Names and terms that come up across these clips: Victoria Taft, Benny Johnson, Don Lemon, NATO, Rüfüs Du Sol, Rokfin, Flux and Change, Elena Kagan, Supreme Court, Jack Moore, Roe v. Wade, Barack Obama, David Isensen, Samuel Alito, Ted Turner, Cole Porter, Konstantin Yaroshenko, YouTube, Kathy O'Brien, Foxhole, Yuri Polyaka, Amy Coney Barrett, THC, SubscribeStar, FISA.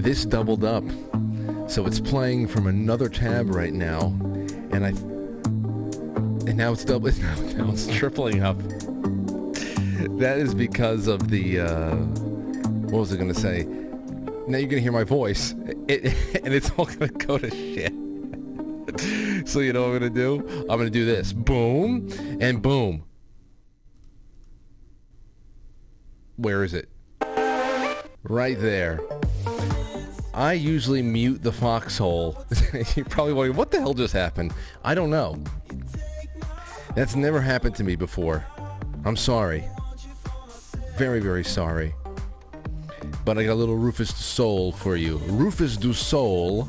This doubled up, so it's playing from another tab right now, and now it's double. Now it's tripling up. That is because of the what was I going to say? Now you're going to hear my voice, and it's all going to go to shit. So you know what I'm going to do? I'm going to do this: boom and boom. Where is it? Right there. I usually mute the Foxhole. You're probably wondering, what the hell just happened? I don't know. That's never happened to me before. I'm sorry. Very, very sorry. But I got a little Rüfüs Du Sol for you. Rüfüs Du Sol.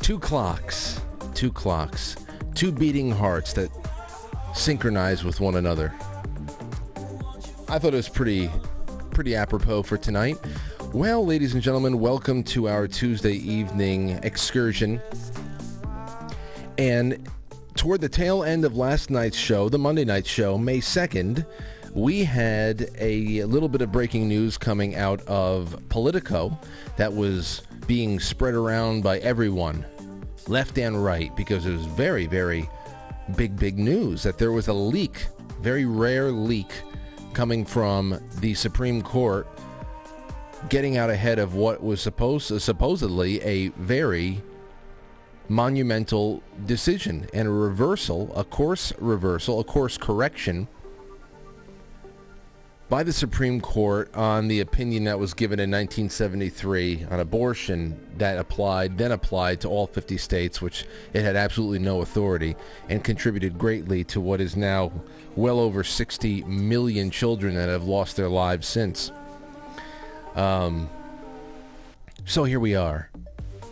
2 clocks. 2 clocks. 2 beating hearts that synchronize with one another. I thought it was pretty apropos for tonight. Well, ladies and gentlemen, welcome to our Tuesday evening excursion. And toward the tail end of last night's show, the Monday night show, May 2nd, we had a little bit of breaking news coming out of Politico that was being spread around by everyone, left and right, because it was very, very big, big news that there was a leak, very rare leak, coming from the Supreme Court, getting out ahead of what was supposedly a very monumental decision and a reversal, a course correction by the Supreme Court on the opinion that was given in 1973 on abortion that applied to all 50 states, which it had absolutely no authority, and contributed greatly to what is now well over 60 million children that have lost their lives since. So here we are.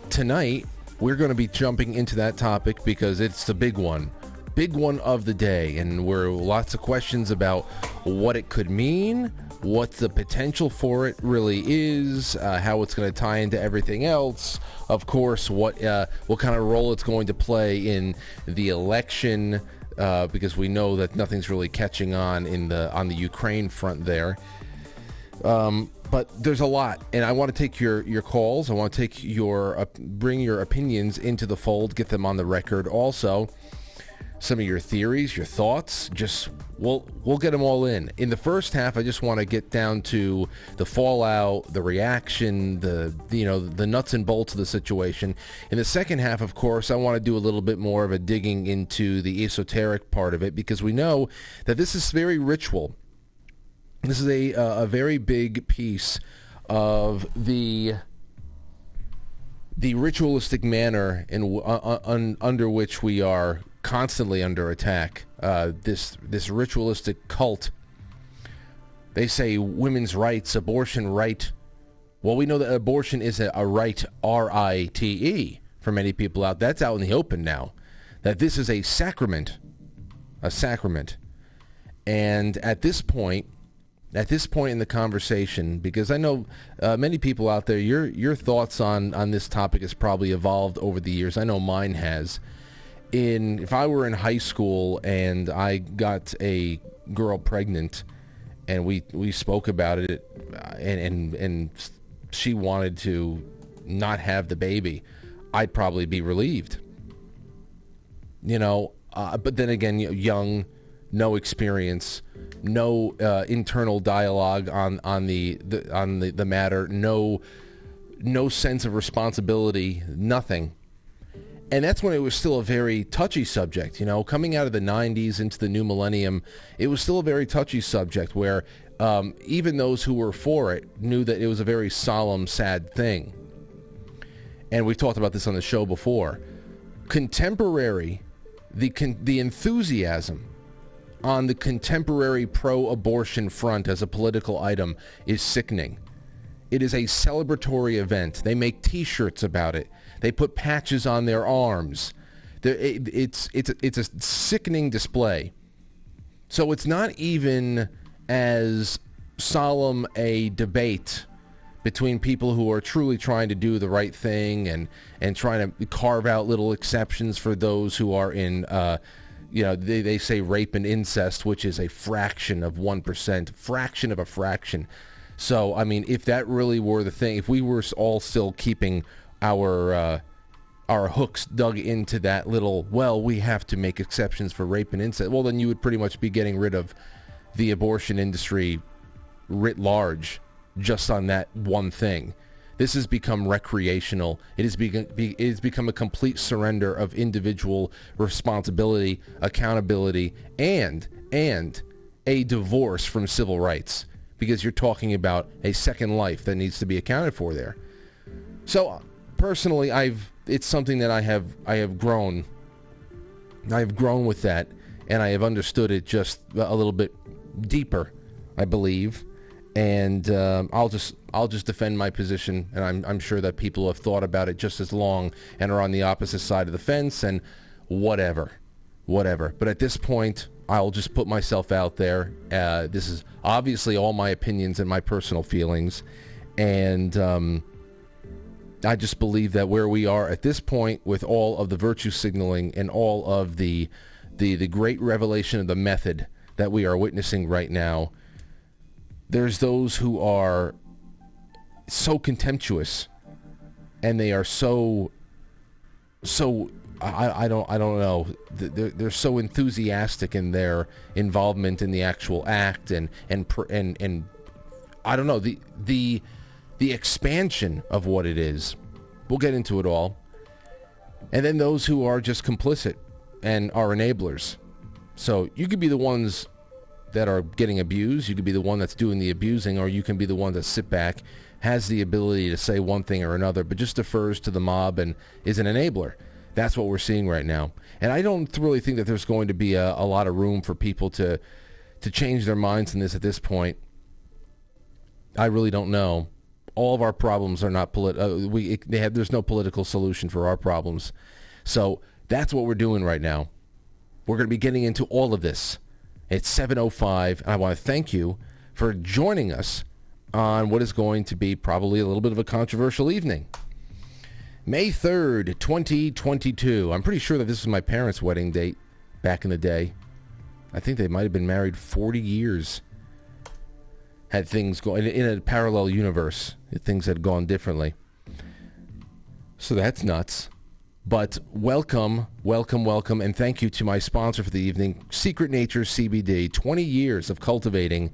Tonight, we're going to be jumping into that topic because it's the big one. Big one of the day. And we're lots of questions about what it could mean, what the potential for it really is, how it's going to tie into everything else. Of course, what kind of role it's going to play in the election, because we know that nothing's really catching on on the Ukraine front there. But there's a lot, and I want to take your calls. I want to take bring your opinions into the fold, get them on the record. Also, some of your theories, your thoughts, just we'll get them all in. In the first half, I just want to get down to the fallout, the reaction, the nuts and bolts of the situation. In the second half, of course, I want to do a little bit more of a digging into the esoteric part of it, because we know that this is very ritual. This is a very big piece of the ritualistic manner under which we are constantly under attack. This ritualistic cult. They say women's rights, abortion right. Well, we know that abortion is a right, R-I-T-E, for many people out. That's out in the open now. That this is a sacrament, and at this point. At this point in the conversation, because I know many people out there, your thoughts on this topic has probably evolved over the years. I know mine has. If I were in high school and I got a girl pregnant, and we spoke about it, and she wanted to not have the baby, I'd probably be relieved. You know, but then again, young, no experience. No internal dialogue on the matter. No sense of responsibility. Nothing. And that's when it was still a very touchy subject, you know, coming out of the 90s into the new millennium, it was still a very touchy subject where even those who were for it knew that it was a very solemn, sad thing. And we've talked about this on the show before. Contemporary, the enthusiasm on the contemporary pro-abortion front as a political item is sickening. It is a celebratory event. They make T-shirts about it. They put patches on their arms. It's a sickening display. So it's not even as solemn a debate between people who are truly trying to do the right thing and trying to carve out little exceptions for those who are in, you know, they say rape and incest, which is a fraction of 1%, fraction of a fraction. So, I mean, if that really were the thing, if we were all still keeping our hooks dug into that little, well, we have to make exceptions for rape and incest, well, then you would pretty much be getting rid of the abortion industry writ large just on that one thing. This has become recreational. It has become a complete surrender of individual responsibility, accountability, and a divorce from civil rights, because you're talking about a second life that needs to be accounted for there. So personally, it's something that I have grown. I have grown with that, and I have understood it just a little bit deeper, I believe. And I'll just defend my position, and I'm sure that people have thought about it just as long and are on the opposite side of the fence and whatever. But at this point, I'll just put myself out there. This is obviously all my opinions and my personal feelings, and I just believe that where we are at this point, with all of the virtue signaling and all of the great revelation of the method that we are witnessing right now, there's those who are so contemptuous, and they are so I don't know. They're so enthusiastic in their involvement in the actual act, and I don't know, the expansion of what it is. We'll get into it all. And then those who are just complicit and are enablers. So you could be the ones that are getting abused, you could be the one that's doing the abusing, or you can be the one that sit back, has the ability to say one thing or another, but just defers to the mob and is an enabler. That's what we're seeing right now. And I don't really think that there's going to be a lot of room for people to change their minds in this at this point. I really don't know. All of our problems are not political. There's no political solution for our problems. So that's what we're doing right now. We're going to be getting into all of this. It's 7:05, and I want to thank you for joining us on what is going to be probably a little bit of a controversial evening. May 3rd, 2022. I'm pretty sure that this is my parents' wedding date back in the day. I think they might have been married 40 years had things gone in a parallel universe. Things had gone differently. So that's nuts. But welcome, and thank you to my sponsor for the evening, Secret Nature CBD. 20 years of cultivating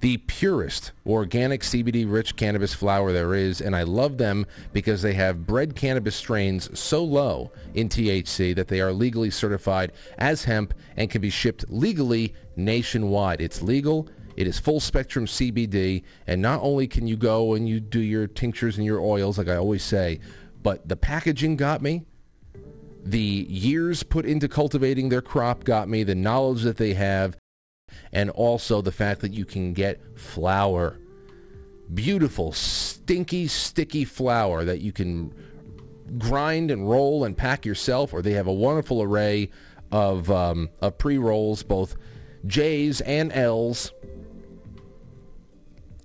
the purest organic CBD-rich cannabis flower there is, and I love them because they have bred cannabis strains so low in THC that they are legally certified as hemp and can be shipped legally nationwide. It's legal. It is full-spectrum CBD, and not only can you go and you do your tinctures and your oils, like I always say, but the packaging got me. The years put into cultivating their crop got me, the knowledge that they have, and also the fact that you can get flour. Beautiful, stinky, sticky flour that you can grind and roll and pack yourself, or they have a wonderful array of pre-rolls, both J's and L's.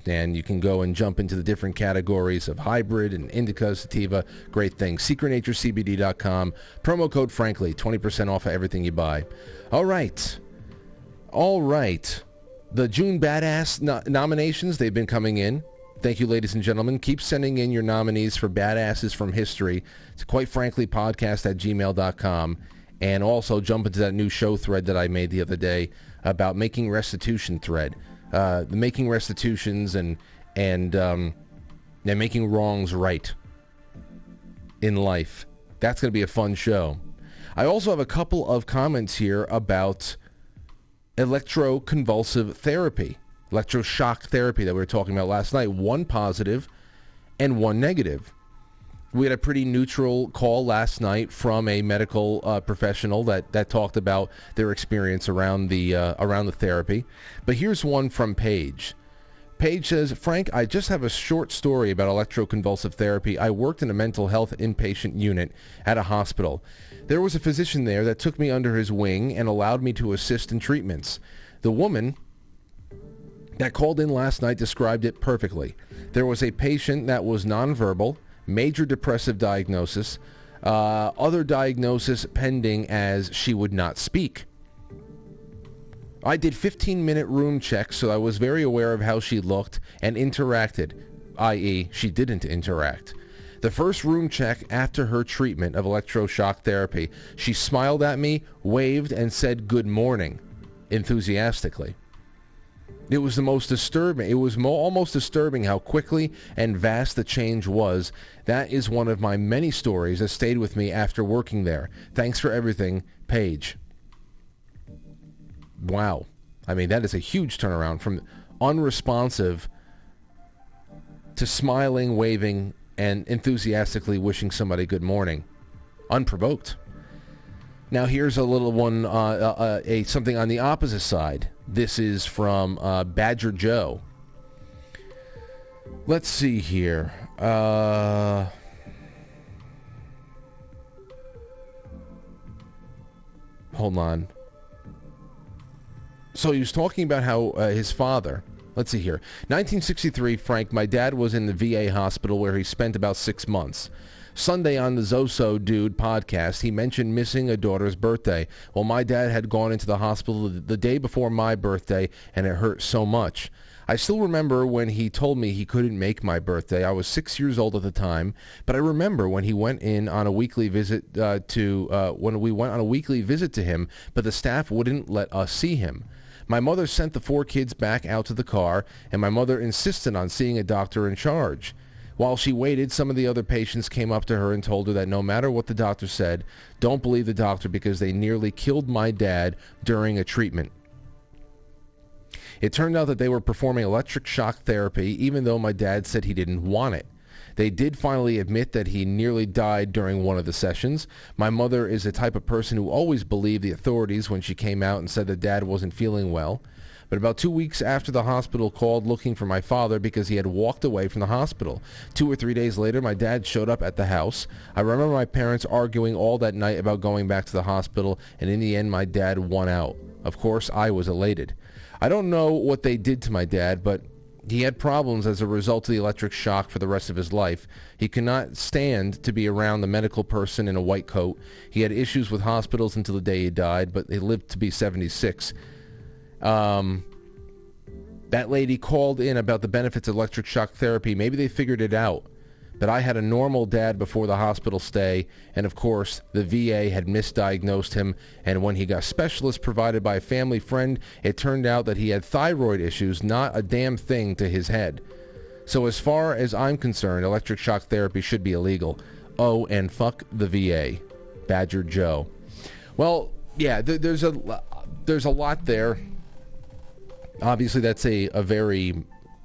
And you can go and jump into the different categories of hybrid and indica, sativa. Great thing. SecretNatureCBD.com. Promo code Frankly. 20% off of everything you buy. All right. The June Badass nominations, they've been coming in. Thank you, ladies and gentlemen. Keep sending in your nominees for Badasses from History. It's QuiteFranklyPodcast@gmail.com. And also jump into that new show thread that I made the other day about making restitution thread. The making restitutions and making wrongs right in life That's going to be a fun show. I also have a couple of comments here about electroconvulsive therapy, electroshock therapy that we were talking about last night. One positive and one negative. We had a pretty neutral call last night from a medical professional that talked about their experience around the therapy. But here's one from Paige. Paige says, Frank, I just have a short story about electroconvulsive therapy. I worked in a mental health inpatient unit at a hospital. There was a physician there that took me under his wing and allowed me to assist in treatments. The woman that called in last night described it perfectly. There was a patient that was nonverbal, major depressive diagnosis, other diagnosis pending as she would not speak. I did 15-minute room checks, so I was very aware of how she looked and interacted, i.e., she didn't interact. The first room check after her treatment of electroshock therapy, she smiled at me, waved, and said good morning, enthusiastically. It was the most disturbing. It was almost disturbing how quickly and vast the change was. That is one of my many stories that stayed with me after working there. Thanks for everything, Paige. Wow. I mean, that is a huge turnaround from unresponsive to smiling, waving, and enthusiastically wishing somebody good morning. Unprovoked. Now here's a little one, something on the opposite side. This is from Badger Joe. Let's see here. Hold on. So he was talking about how his father, let's see here, 1963, Frank, my dad was in the VA hospital where he spent about 6 months. Sunday on the Zoso Dude podcast, he mentioned missing a daughter's birthday. Well, my dad had gone into the hospital the day before my birthday, and it hurt so much. I still remember when he told me he couldn't make my birthday. I was 6 years old at the time, but I remember when he went in on a weekly visit when we went on a weekly visit to him, but the staff wouldn't let us see him. My mother sent the four kids back out to the car, and my mother insisted on seeing a doctor in charge. While she waited, some of the other patients came up to her and told her that no matter what the doctor said, don't believe the doctor because they nearly killed my dad during a treatment. It turned out that they were performing electric shock therapy, even though my dad said he didn't want it. They did finally admit that he nearly died during one of the sessions. My mother is the type of person who always believed the authorities when she came out and said that dad wasn't feeling well. But about 2 weeks after the hospital called looking for my father because he had walked away from the hospital. 2 or 3 days later, my dad showed up at the house. I remember my parents arguing all that night about going back to the hospital, and in the end, my dad won out. Of course, I was elated. I don't know what they did to my dad, but he had problems as a result of the electric shock for the rest of his life. He could not stand to be around the medical person in a white coat. He had issues with hospitals until the day he died, but he lived to be 76. That lady called in about the benefits of electric shock therapy. Maybe they figured it out. But I had a normal dad before the hospital stay, and of course, the VA had misdiagnosed him, and when he got specialists provided by a family friend, it turned out that he had thyroid issues, not a damn thing to his head. So as far as I'm concerned, electric shock therapy should be illegal. Oh, and fuck the VA. Badger Joe. Well, yeah, there's a lot there. Obviously, that's a very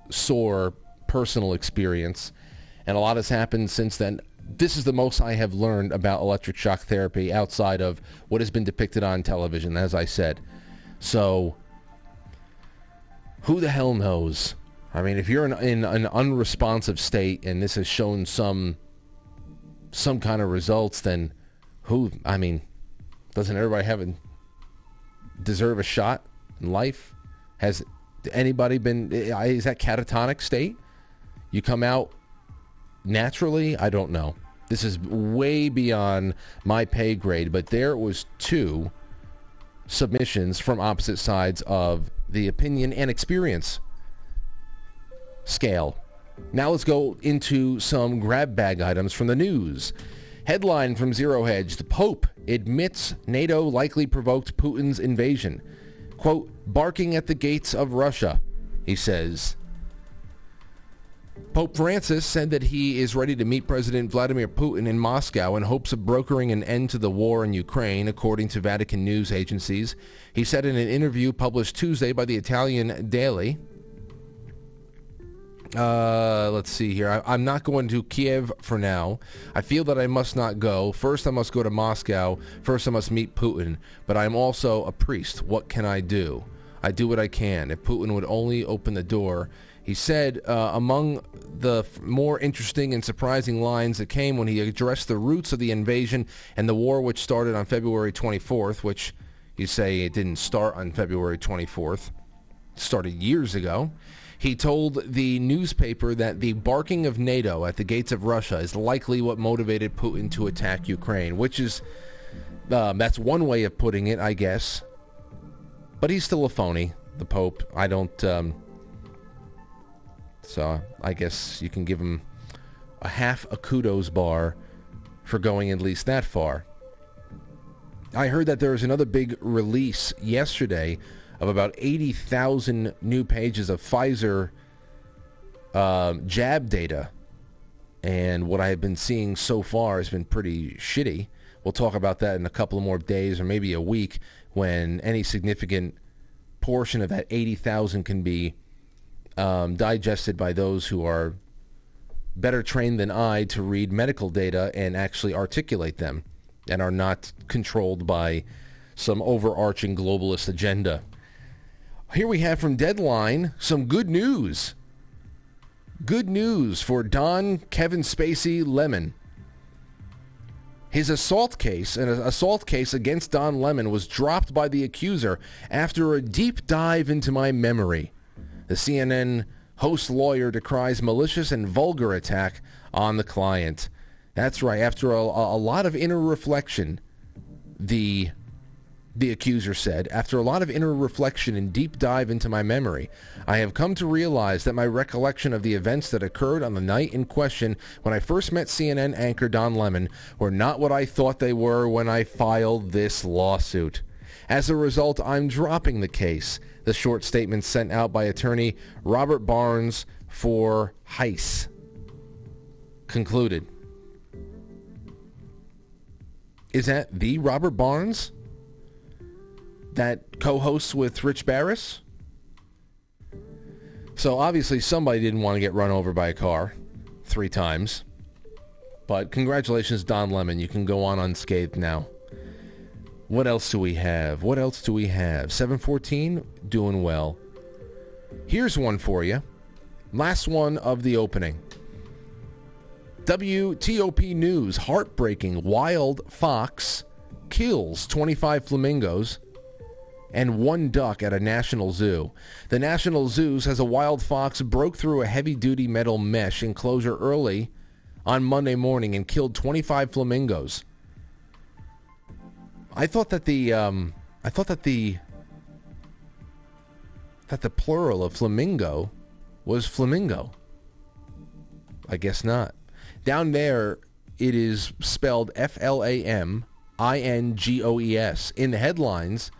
sore personal experience, and a lot has happened since then. This is the most I have learned about electric shock therapy outside of what has been depicted on television, as I said. So, who the hell knows? I mean, if you're in an unresponsive state and this has shown some kind of results, then who, I mean, doesn't everybody deserve a shot in life? Has anybody been, is that catatonic state? You come out naturally? I don't know. This is way beyond my pay grade, but there was two submissions from opposite sides of the opinion and experience scale. Now let's go into some grab bag items from the news. Headline from Zero Hedge, the Pope admits NATO likely provoked Putin's invasion. Quote, barking at the gates of Russia, he says. Pope Francis said that he is ready to meet President Vladimir Putin in Moscow in hopes of brokering an end to the war in Ukraine, according to Vatican news agencies. He said in an interview published Tuesday by the Italian Daily, let's see here. I'm not going to Kiev for now. I feel that I must not go. First, I must go to Moscow. First, I must meet Putin. But I'm also a priest. What can I do? I do what I can. If Putin would only open the door. He said among the more interesting and surprising lines that came when he addressed the roots of the invasion and the war, which started on February 24th, which you say it didn't start on February 24th. It started years ago. He told the newspaper that the barking of NATO at the gates of Russia is likely what motivated Putin to attack Ukraine, which is, that's one way of putting it, I guess. But he's still a phony, the Pope. I don't, so I guess you can give him a half a kudos bar for going at least that far. I heard that there was another big release yesterday of about 80,000 new pages of Pfizer jab data. And what I have been seeing so far has been pretty shitty. We'll talk about that in a couple of more days or maybe a week when any significant portion of that 80,000 can be digested by those who are better trained than I to read medical data and actually articulate them and are not controlled by some overarching globalist agenda. Here we have from Deadline some good news. Good news for Don Kevin Spacey Lemon. His assault case, an assault case against Don Lemon, was dropped by the accuser after a deep dive into my memory. The CNN host lawyer decries malicious and vulgar attack on the client. That's right. After a lot of inner reflection, the accuser said, after a lot of inner reflection and deep dive into my memory, I have come to realize that my recollection of the events that occurred on the night in question when I first met CNN anchor Don Lemon were not what I thought they were when I filed this lawsuit. As a result, I'm dropping the case, the short statement sent out by attorney Robert Barnes for Heiss concluded. Is that the Robert Barnes that co-hosts with Rich Barris? So obviously somebody didn't want to get run over by a car 3 times. But congratulations, Don Lemon. You can go on unscathed now. What else do we have? 714, doing well. Here's one for you. Last one of the opening. WTOP News, heartbreaking. Wild fox kills 25 flamingos and 1 duck at a national zoo. The national zoo says a wild fox broke through a heavy-duty metal mesh enclosure early on Monday morning and killed 25 flamingos. I thought that the plural of flamingo was flamingo. I guess not. Down there, it is spelled F-L-A-M-I-N-G-O-E-S. In the headlines.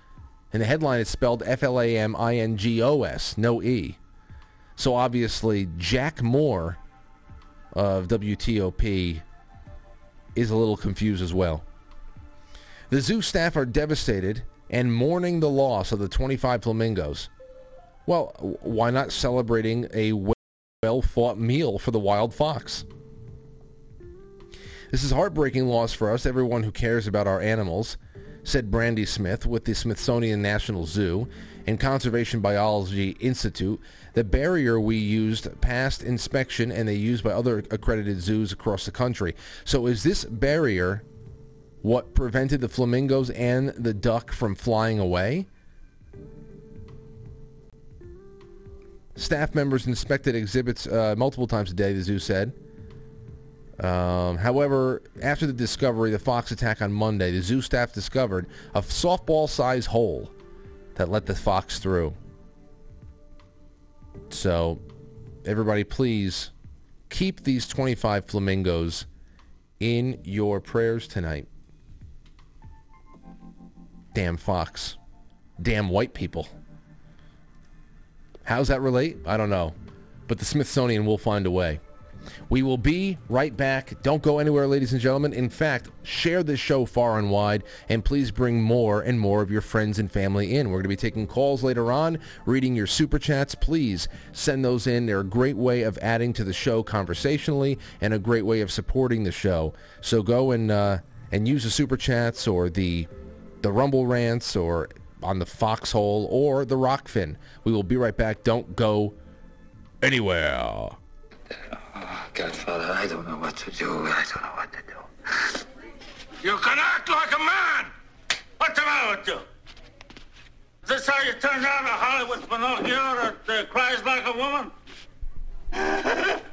And the headline is spelled F-L-A-M-I-N-G-O-S, no E. So obviously, Jack Moore of WTOP is a little confused as well. The zoo staff are devastated and mourning the loss of the 25 flamingos. Well, why not celebrating a well-fought meal for the wild fox? This is a heartbreaking loss for us, everyone who cares about our animals, said Brandy Smith with the Smithsonian National Zoo and Conservation Biology Institute. The barrier we used passed inspection and they used by other accredited zoos across the country. So is this barrier what prevented the flamingos and the duck from flying away? Staff members inspected exhibits multiple times a day, the zoo said. However, after the discovery, the fox attack on Monday, the zoo staff discovered a softball-sized hole that let the fox through. So, everybody, please keep these 25 flamingos in your prayers tonight. Damn fox. Damn white people. How's that relate? I don't know. but the Smithsonian will find a way. We will be right back. Don't go anywhere, ladies and gentlemen. In fact, share this show far and wide, and please bring more and more of your friends and family in. We're going to be taking calls later on, reading your super chats. Please send those in. They're a great way of adding to the show conversationally and a great way of supporting the show. So go and use the super chats or the Rumble rants or on the Foxhole or the Rokfin. We will be right back. Don't go anywhere. Godfather, I don't know what to do. I don't know what to do. You can act like a man! What's the matter with you? Is this how you turn out a Hollywood Pinocchio that cries like a woman?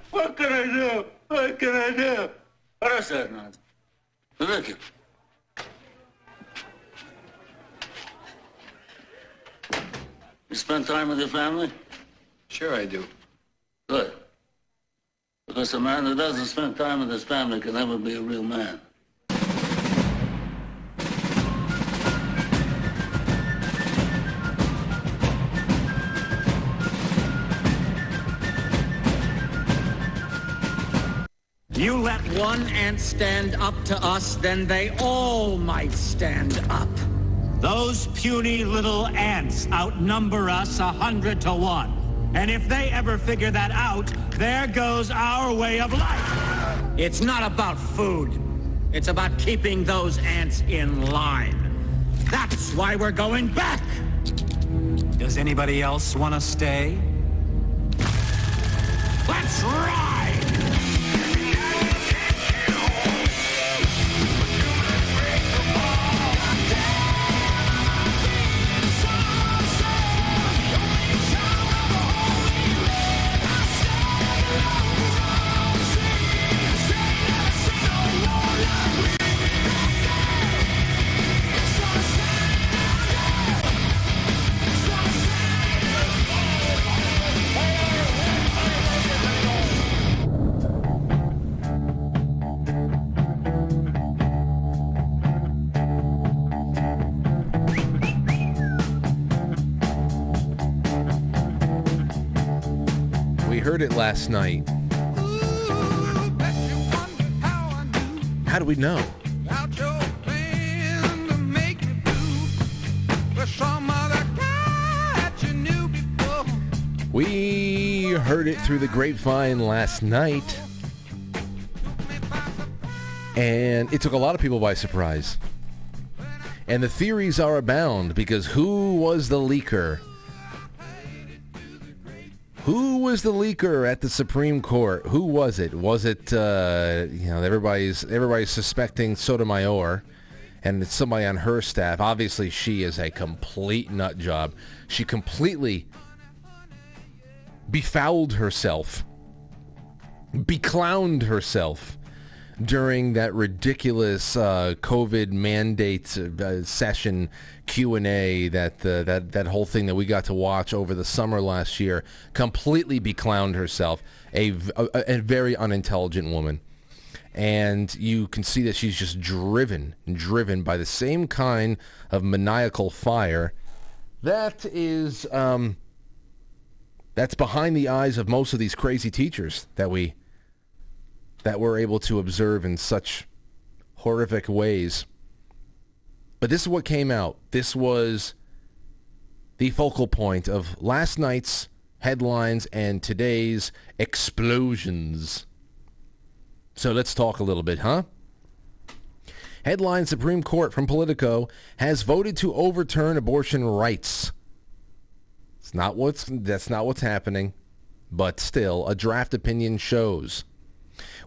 What can I do? What can I do? What is that nonsense? Ridiculous. You spend time with your family? Sure I do. Good. Because a man who doesn't spend time with his family can never be a real man. You let one ant stand up to us, then they all might stand up. Those puny little ants outnumber us 100 to 1. And if they ever figure that out, there goes our way of life. It's not about food. It's about keeping those ants in line. That's why we're going back. Does anybody else want to stay? Let's ride! Last night. How do we know? We heard it through the grapevine last night, and it took a lot of people by surprise. And the theories are abound, because who was the leaker? Who was the leaker at the Supreme Court? Who was it? Was it, everybody's suspecting Sotomayor, and it's somebody on her staff. Obviously, she is a complete nut job. She completely befouled herself, beclowned herself during that ridiculous COVID mandate session Q&A, that whole thing that we got to watch over the summer last year. Completely beclowned herself, a very unintelligent woman. And you can see that she's just driven by the same kind of maniacal fire that is that's behind the eyes of most of these crazy teachers that we're able to observe in such horrific ways. But this is what came out. This was the focal point of last night's headlines and today's explosions. So let's talk a little bit, huh? Headline: Supreme Court from Politico has voted to overturn abortion rights. That's not what's happening, but still, a draft opinion shows.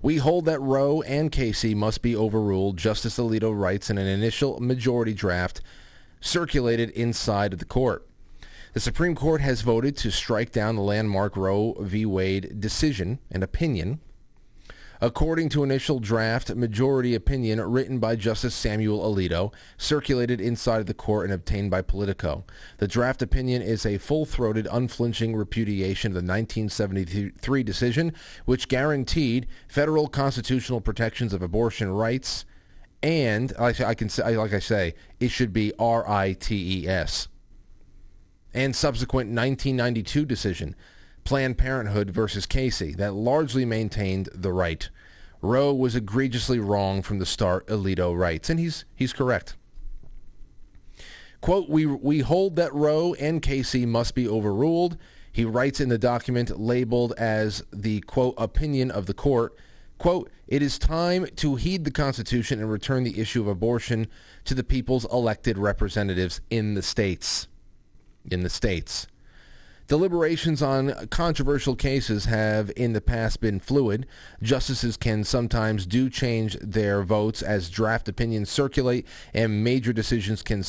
We hold that Roe and Casey must be overruled, Justice Alito writes in an initial majority draft circulated inside of the court. The Supreme Court has voted to strike down the landmark Roe v. Wade decision and opinion, according to initial draft majority opinion written by Justice Samuel Alito, circulated inside of the court and obtained by Politico. The draft opinion is a full-throated, unflinching repudiation of the 1973 decision, which guaranteed federal constitutional protections of abortion rights, and, it should be R-I-T-E-S, and subsequent 1992 decision, Planned Parenthood versus Casey that largely maintained the right. Roe was egregiously wrong from the start, Alito writes, and he's correct. Quote, we hold that Roe and Casey must be overruled. He writes in the document labeled as the, quote, opinion of the court, quote, it is time to heed the Constitution and return the issue of abortion to the people's elected representatives in the states. In the states. Deliberations on controversial cases have in the past been fluid. Justices can sometimes do change their votes as draft opinions circulate, and major decisions can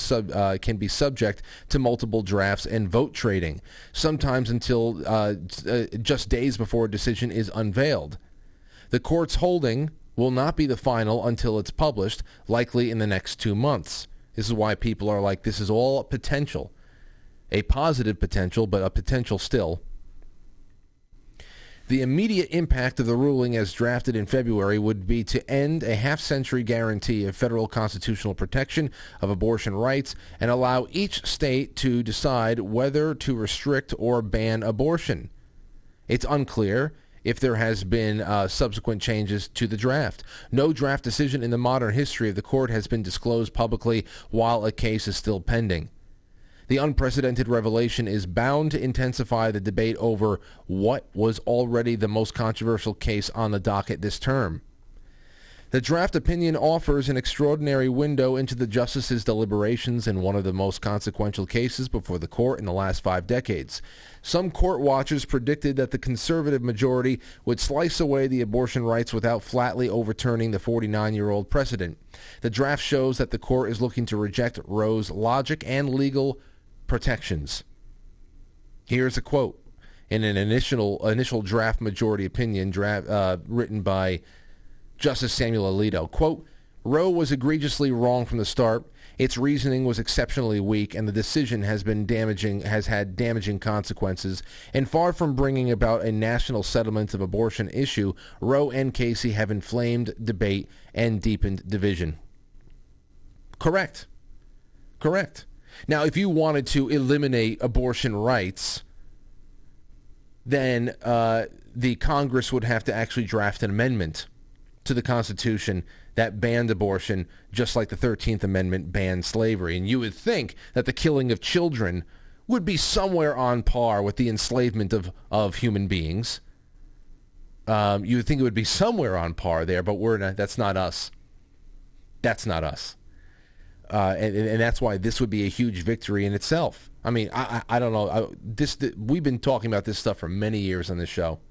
be subject to multiple drafts and vote trading, sometimes until just days before a decision is unveiled. The court's holding will not be the final until it's published, likely in the next 2 months. This is why people are like, this is all potential. A positive potential, but a potential still. The immediate impact of the ruling as drafted in February would be to end a half-century guarantee of federal constitutional protection of abortion rights and allow each state to decide whether to restrict or ban abortion. It's unclear if there has been subsequent changes to the draft. No draft decision in the modern history of the court has been disclosed publicly while a case is still pending. The unprecedented revelation is bound to intensify the debate over what was already the most controversial case on the docket this term. The draft opinion offers an extraordinary window into the justices' deliberations in one of the most consequential cases before the court in the last 5 decades. Some court watchers predicted that the conservative majority would slice away the abortion rights without flatly overturning the 49-year-old precedent. The draft shows that the court is looking to reject Roe's logic and legal protections. Here's a quote in an initial draft majority opinion written by Justice Samuel Alito. Quote, Roe was egregiously wrong from the start. Its reasoning was exceptionally weak, and the decision has had damaging consequences. And far from bringing about a national settlement of abortion issue, Roe and Casey have inflamed debate and deepened division. Correct. Now, if you wanted to eliminate abortion rights, then the Congress would have to actually draft an amendment to the Constitution that banned abortion, just like the 13th Amendment banned slavery. And you would think that the killing of children would be somewhere on par with the enslavement of human beings. You would think it would be somewhere on par there, but that's not us. That's not us. And that's why this would be a huge victory in itself. I mean, I don't know. We've been talking about this stuff for many years on this show.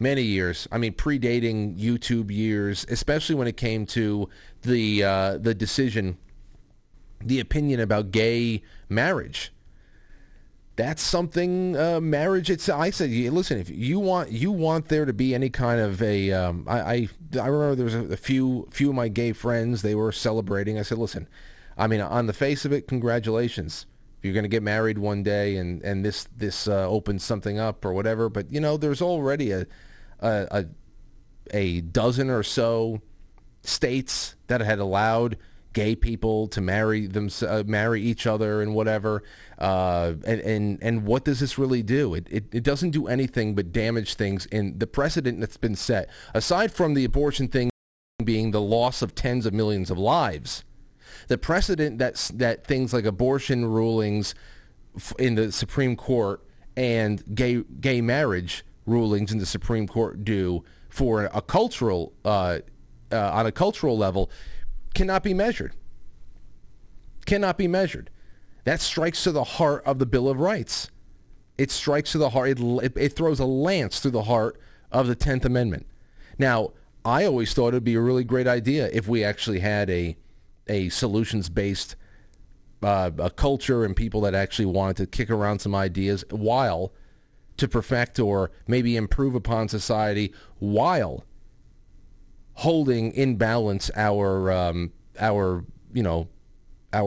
Many years. I mean, predating YouTube years, especially when it came to the decision, the opinion about gay marriage. That's something marriage. I said, listen, if you want there to be any kind of a, I remember there was a few of my gay friends, they were celebrating. I said, listen, I mean, on the face of it, congratulations. You're going to get married one day, and this opens something up or whatever. But you know, there's already a dozen or so states that had allowed gay people to marry each other and whatever. And what does this really do? It doesn't do anything but damage things in the precedent that's been set. Aside from the abortion thing being the loss of tens of millions of lives, the precedent that things like abortion rulings in the Supreme Court and gay marriage rulings in the Supreme Court do for a cultural on a cultural level cannot be measured. That strikes to the heart of the Bill of Rights. It strikes to the heart. It throws a lance through the heart of the 10th Amendment. Now, I always thought it would be a really great idea if we actually had a solutions-based a culture and people that actually wanted to kick around some ideas while to perfect or maybe improve upon society while holding in balance our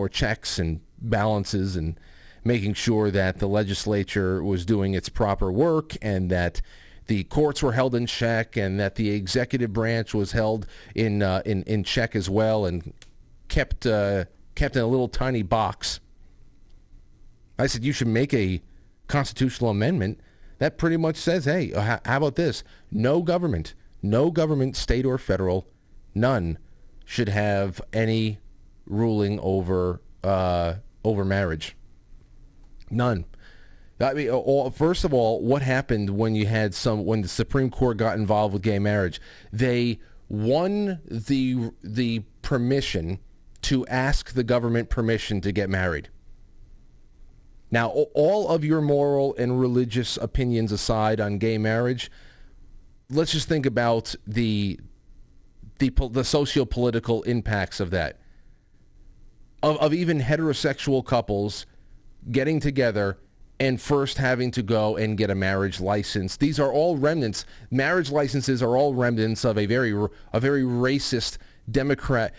checks and balances and making sure that the legislature was doing its proper work and that the courts were held in check and that the executive branch was held in check as well and kept in a little tiny box. I said, you should make a constitutional amendment that pretty much says, hey, how about this? No government, state or federal, none, should have any ruling over marriage. None. I mean, first of all, what happened when the Supreme Court got involved with gay marriage? They won the permission to ask the government permission to get married. Now, all of your moral and religious opinions aside on gay marriage, let's just think about the socio-political impacts of that. Of even heterosexual couples getting together and first having to go and get a marriage license. These are all remnants. Marriage licenses are all remnants of a very racist Democrat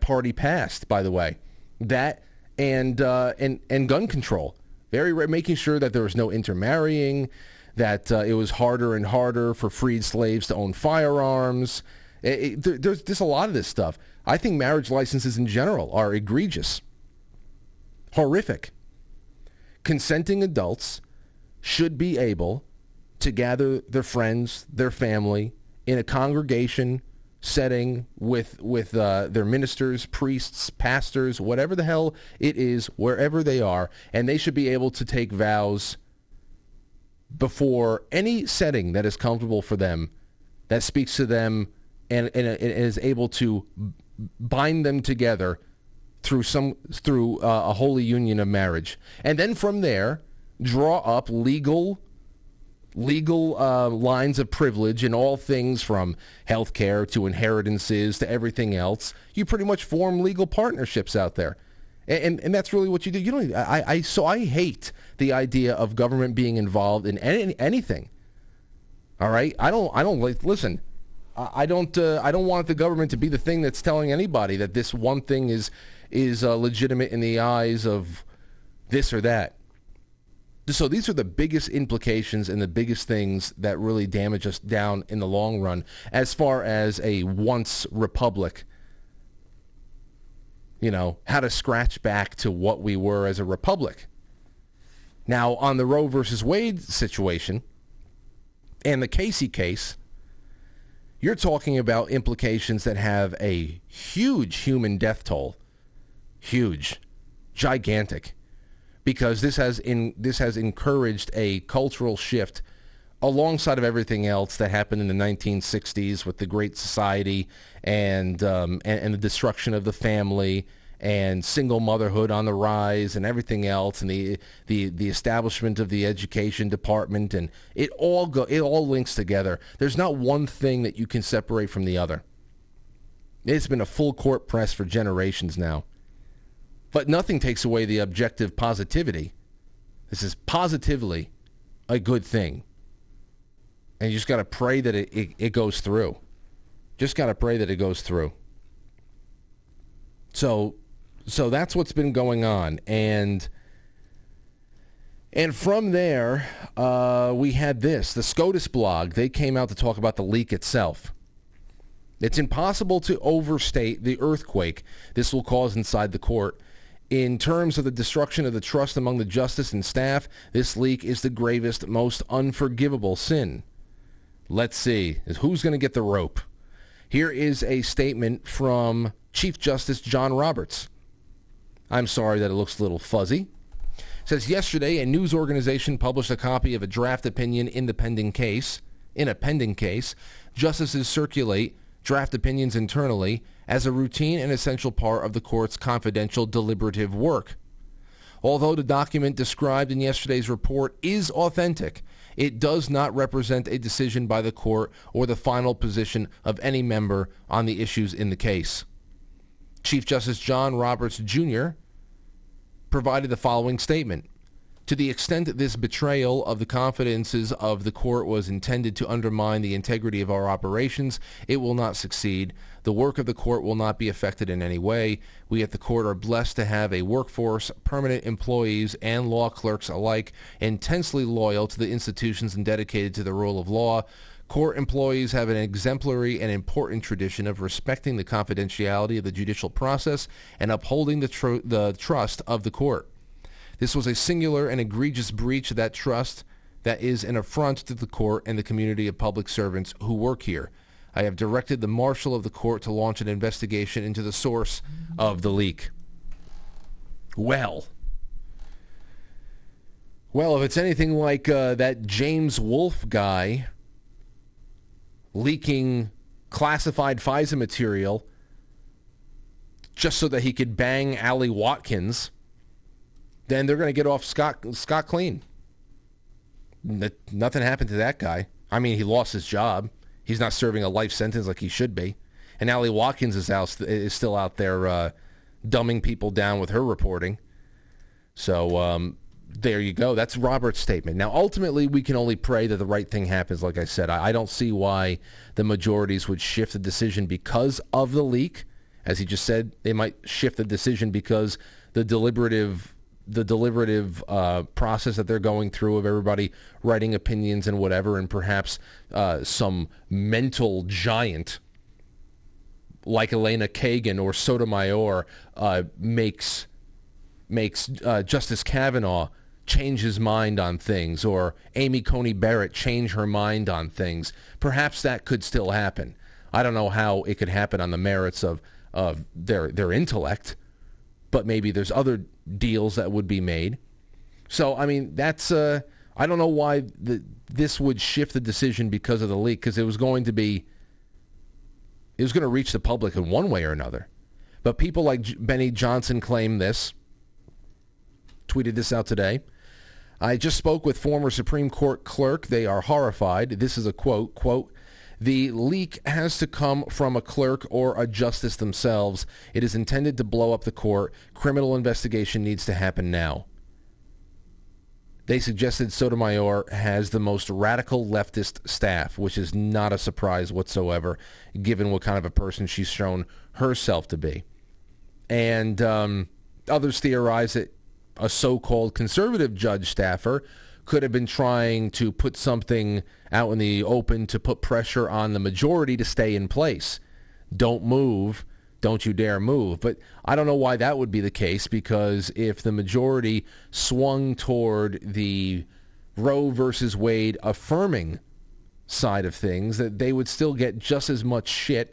Party past, by the way. That and gun control. Making sure that there was no intermarrying, that it was harder and harder for freed slaves to own firearms. There's a lot of this stuff. I think marriage licenses in general are egregious, horrific. Consenting adults should be able to gather their friends, their family, in a congregation setting with their ministers, priests, pastors, whatever the hell it is, wherever they are, and they should be able to take vows before any setting that is comfortable for them, that speaks to them and is able to bind them together through a holy union of marriage, and then from there draw up legal lines of privilege in all things from healthcare to inheritances to everything else. You pretty much form legal partnerships out there, and that's really what you do. You don't. I hate the idea of government being involved in anything. All right, I don't listen. I don't want the government to be the thing that's telling anybody that this one thing is legitimate in the eyes of this or that. So these are the biggest implications and the biggest things that really damage us down in the long run as far as a once republic. You know, how to scratch back to what we were as a republic. Now, on the Roe versus Wade situation and the Casey case, you're talking about implications that have a huge human death toll. Huge. Gigantic. Because this has encouraged a cultural shift alongside of everything else that happened in the 1960s with the Great Society and the destruction of the family and single motherhood on the rise and everything else and the establishment of the education department, and it all links together. There's not one thing that you can separate from the other. It's been a full court press for generations now. But nothing takes away the objective positivity. This is positively a good thing. And you just got to pray that it goes through. Just got to pray that it goes through. So that's what's been going on. And from there, we had this. The SCOTUS blog, they came out to talk about the leak itself. It's impossible to overstate the earthquake this will cause inside the court. In terms of the destruction of the trust among the justice and staff, this leak is the gravest, most unforgivable sin. Let's see. Who's going to get the rope? Here is a statement from Chief Justice John Roberts. I'm sorry that it looks a little fuzzy. It says, yesterday, a news organization published a copy of a draft opinion in the pending case. In a pending case, justices circulate draft opinions internally as a routine and essential part of the court's confidential deliberative work. Although the document described in yesterday's report is authentic, it does not represent a decision by the court or the final position of any member on the issues in the case. Chief Justice John Roberts, Jr. provided the following statement. To the extent that this betrayal of the confidences of the court was intended to undermine the integrity of our operations, it will not succeed. The work of the court will not be affected in any way. We at the court are blessed to have a workforce, permanent employees, and law clerks alike, intensely loyal to the institutions and dedicated to the rule of law. Court employees have an exemplary and important tradition of respecting the confidentiality of the judicial process and upholding the trust of the court. This was a singular and egregious breach of that trust that is an affront to the court and the community of public servants who work here. I have directed the marshal of the court to launch an investigation into the source of the leak. Well, if it's anything like that James Wolfe guy leaking classified FISA material just so that he could bang Allie Watkins, then they're going to get off scot clean. Nothing happened to that guy. I mean, he lost his job. He's not serving a life sentence like he should be. And Allie Watkins is still out there dumbing people down with her reporting. So there you go. That's Robert's statement. Now, ultimately, we can only pray that the right thing happens, like I said. I don't see why the majorities would shift the decision because of the leak. As he just said, they might shift the decision because the deliberative process that they're going through of everybody writing opinions and whatever, and perhaps some mental giant like Elena Kagan or Sotomayor makes Justice Kavanaugh change his mind on things, or Amy Coney Barrett change her mind on things. Perhaps that could still happen. I don't know how it could happen on the merits of their intellect, but maybe there's other deals that would be made. So, I mean, that's I don't know why this would shift the decision because of the leak, because it was going to reach the public in one way or another. But people like Benny Johnson claim this, tweeted this out today. I just spoke with former Supreme Court clerk. They are horrified. This is a quote, "The leak has to come from a clerk or a justice themselves. It is intended to blow up the court. Criminal investigation needs to happen now." They suggested Sotomayor has the most radical leftist staff, which is not a surprise whatsoever, given what kind of a person she's shown herself to be. And others theorize that a so-called conservative judge staffer could have been trying to put something out in the open to put pressure on the majority to stay in place. Don't move. Don't you dare move. But I don't know why that would be the case, because if the majority swung toward the Roe versus Wade affirming side of things, that they would still get just as much shit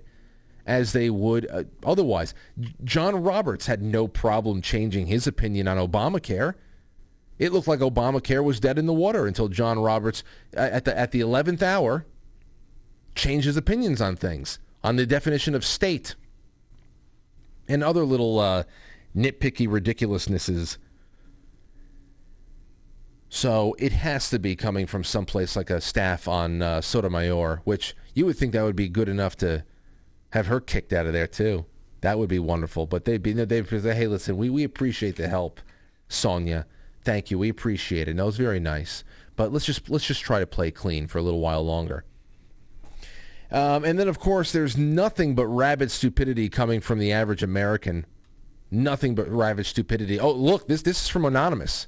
as they would otherwise. John Roberts had no problem changing his opinion on Obamacare. It looked like Obamacare was dead in the water until John Roberts, at the 11th hour, changed his opinions on things, on the definition of state, and other little nitpicky ridiculousnesses. So it has to be coming from someplace like a staff on Sotomayor, which you would think that would be good enough to have her kicked out of there, too. That would be wonderful. But they'd say, hey, listen, we appreciate the help, Sonia. Thank you. We appreciate it. No, it's very nice. But let's just try to play clean for a little while longer. And then, of course, there's nothing but rabid stupidity coming from the average American. Nothing but rabid stupidity. Oh, look, this is from Anonymous.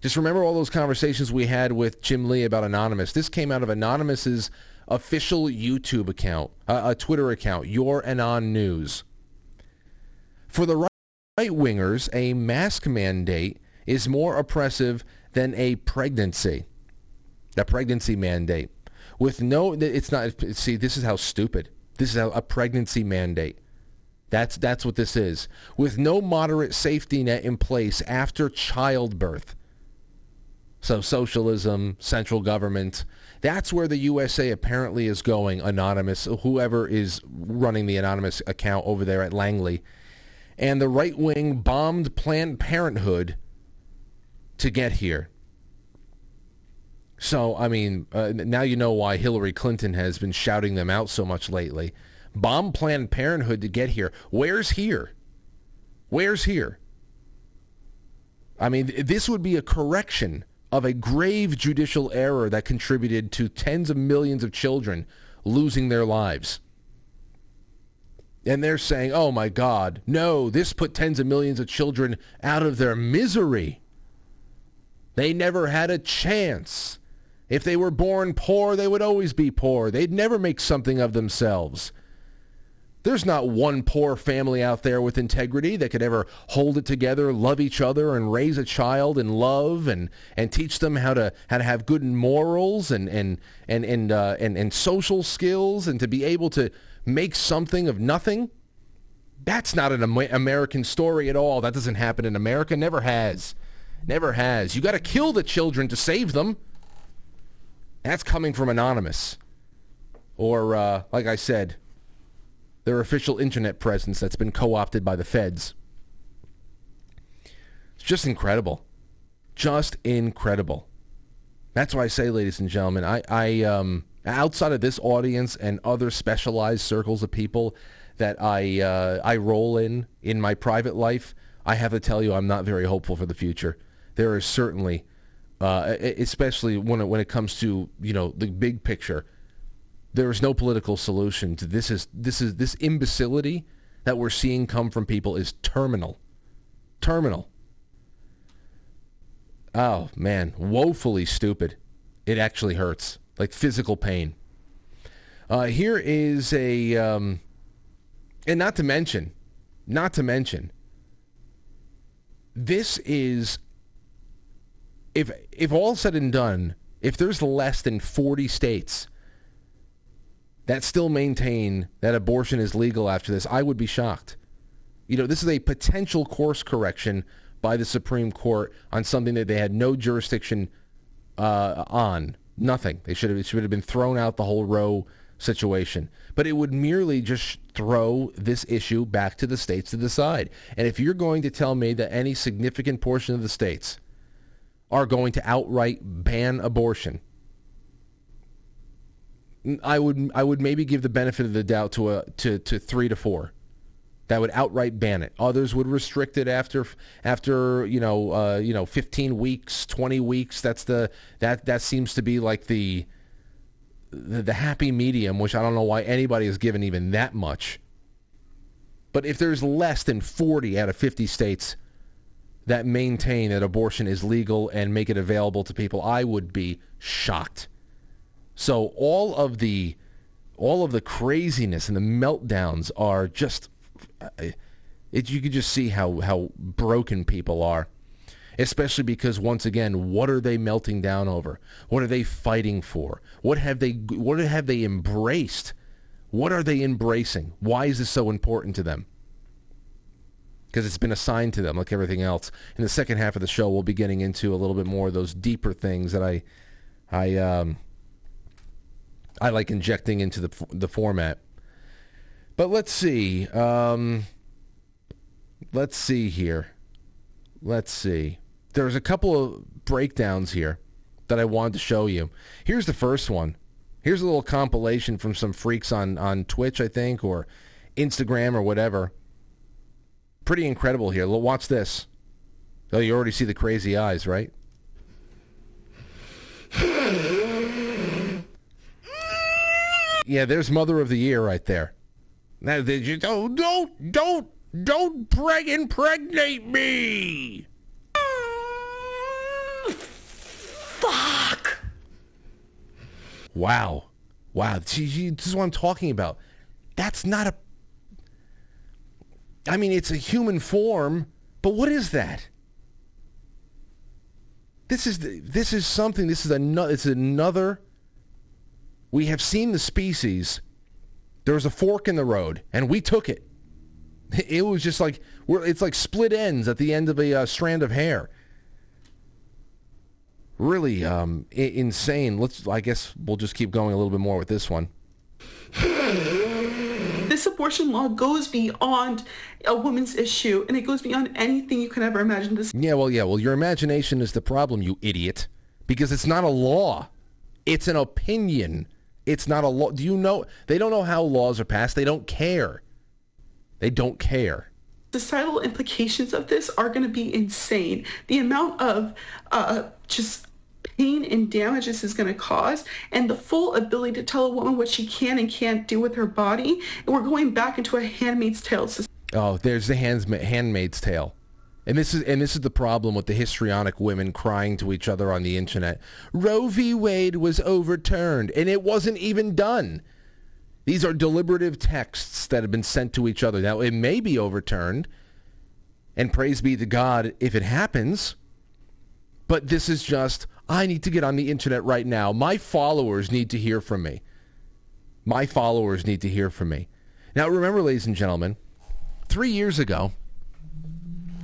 Just remember all those conversations we had with Jim Lee about Anonymous. This came out of Anonymous's official YouTube account, a Twitter account, Your Anon News. For the right-wingers, a mask mandate is more oppressive than a pregnancy. The pregnancy mandate. With no, it's not, see, this is how stupid. This is how a pregnancy mandate. That's what this is. With no moderate safety net in place after childbirth. So socialism, central government, that's where the USA apparently is going, Anonymous, whoever is running the Anonymous account over there at Langley. And the right wing bombed Planned Parenthood to get here. So, I mean, now you know why Hillary Clinton has been shouting them out so much lately. Bomb Planned Parenthood to get here. Where's here? Where's here? I mean, this would be a correction of a grave judicial error that contributed to tens of millions of children losing their lives. And they're saying, oh my God, no, this put tens of millions of children out of their misery. They never had a chance. If they were born poor, they would always be poor. They'd never make something of themselves. There's not one poor family out there with integrity that could ever hold it together, love each other, and raise a child in love, and teach them how to have good morals and social skills, and to be able to make something of nothing. That's not an American story at all. That doesn't happen in America. Never has. Never has. You got to kill the children to save them. That's coming from Anonymous. Or, like I said, their official internet presence that's been co-opted by the feds. It's just incredible. Just incredible. That's why I say, ladies and gentlemen, I outside of this audience and other specialized circles of people that I roll in my private life, I have to tell you I'm not very hopeful for the future. There is certainly, especially when it comes to, the big picture, there is no political solution to this imbecility that we're seeing come from people is terminal. Terminal. Oh, man, woefully stupid. It actually hurts, like physical pain. Here is a... and not to mention, this is, if all said and done, if there's less than 40 states that still maintain that abortion is legal after this, I would be shocked. This is a potential course correction by the Supreme Court on something that they had no jurisdiction on. Nothing. It should have been thrown out, the whole Roe situation. But it would merely just throw this issue back to the states to decide. And if you're going to tell me that any significant portion of the states are going to outright ban abortion, I would maybe give the benefit of the doubt to 3 to 4 that would outright ban it. Others would restrict it after 15 weeks, 20 weeks. That seems to be like the happy medium, which I don't know why anybody is given even that much. But if there's less than 40 out of 50 states that maintain that abortion is legal and make it available to people, I would be shocked. So all of the craziness and the meltdowns are just... you can just see how broken people are. Especially because, once again, what are they melting down over? What are they fighting for? What have they embraced? What are they embracing? Why is this so important to them? Because it's been assigned to them, like everything else. In the second half of the show, we'll be getting into a little bit more of those deeper things that I like injecting into the format. But let's see. Let's see here. Let's see. There's a couple of breakdowns here that I wanted to show you. Here's the first one. Here's a little compilation from some freaks on Twitch, I think, or Instagram or whatever. Pretty incredible here. Watch this. Oh, you already see the crazy eyes, right? Yeah, there's Mother of the Year right there. Now, don't impregnate me! Fuck! Wow. This is what I'm talking about. That's not a... I mean, it's a human form, but what is that? This is another... We have seen the species. There was a fork in the road, and we took it. It was just like, it's like split ends at the end of a strand of hair. Really insane. I guess we'll just keep going a little bit more with this one. This abortion law goes beyond a woman's issue, and it goes beyond anything you could ever imagine. Yeah, well, your imagination is the problem, you idiot, because it's not a law. It's an opinion. It's not a law. Do you know? They don't know how laws are passed. They don't care. They don't care. The societal implications of this are going to be insane. The amount of just pain and damage this is going to cause, and the full ability to tell a woman what she can and can't do with her body. And we're going back into a Handmaid's Tale system. Oh, there's the Handmaid's Tale. And this is the problem with the histrionic women crying to each other on the internet. Roe v. Wade was overturned, and it wasn't even done. These are deliberative texts that have been sent to each other. Now, it may be overturned, and praise be to God if it happens, but this is just, I need to get on the internet right now. My followers need to hear from me. My followers need to hear from me. Now, remember, ladies and gentlemen, 3 years ago,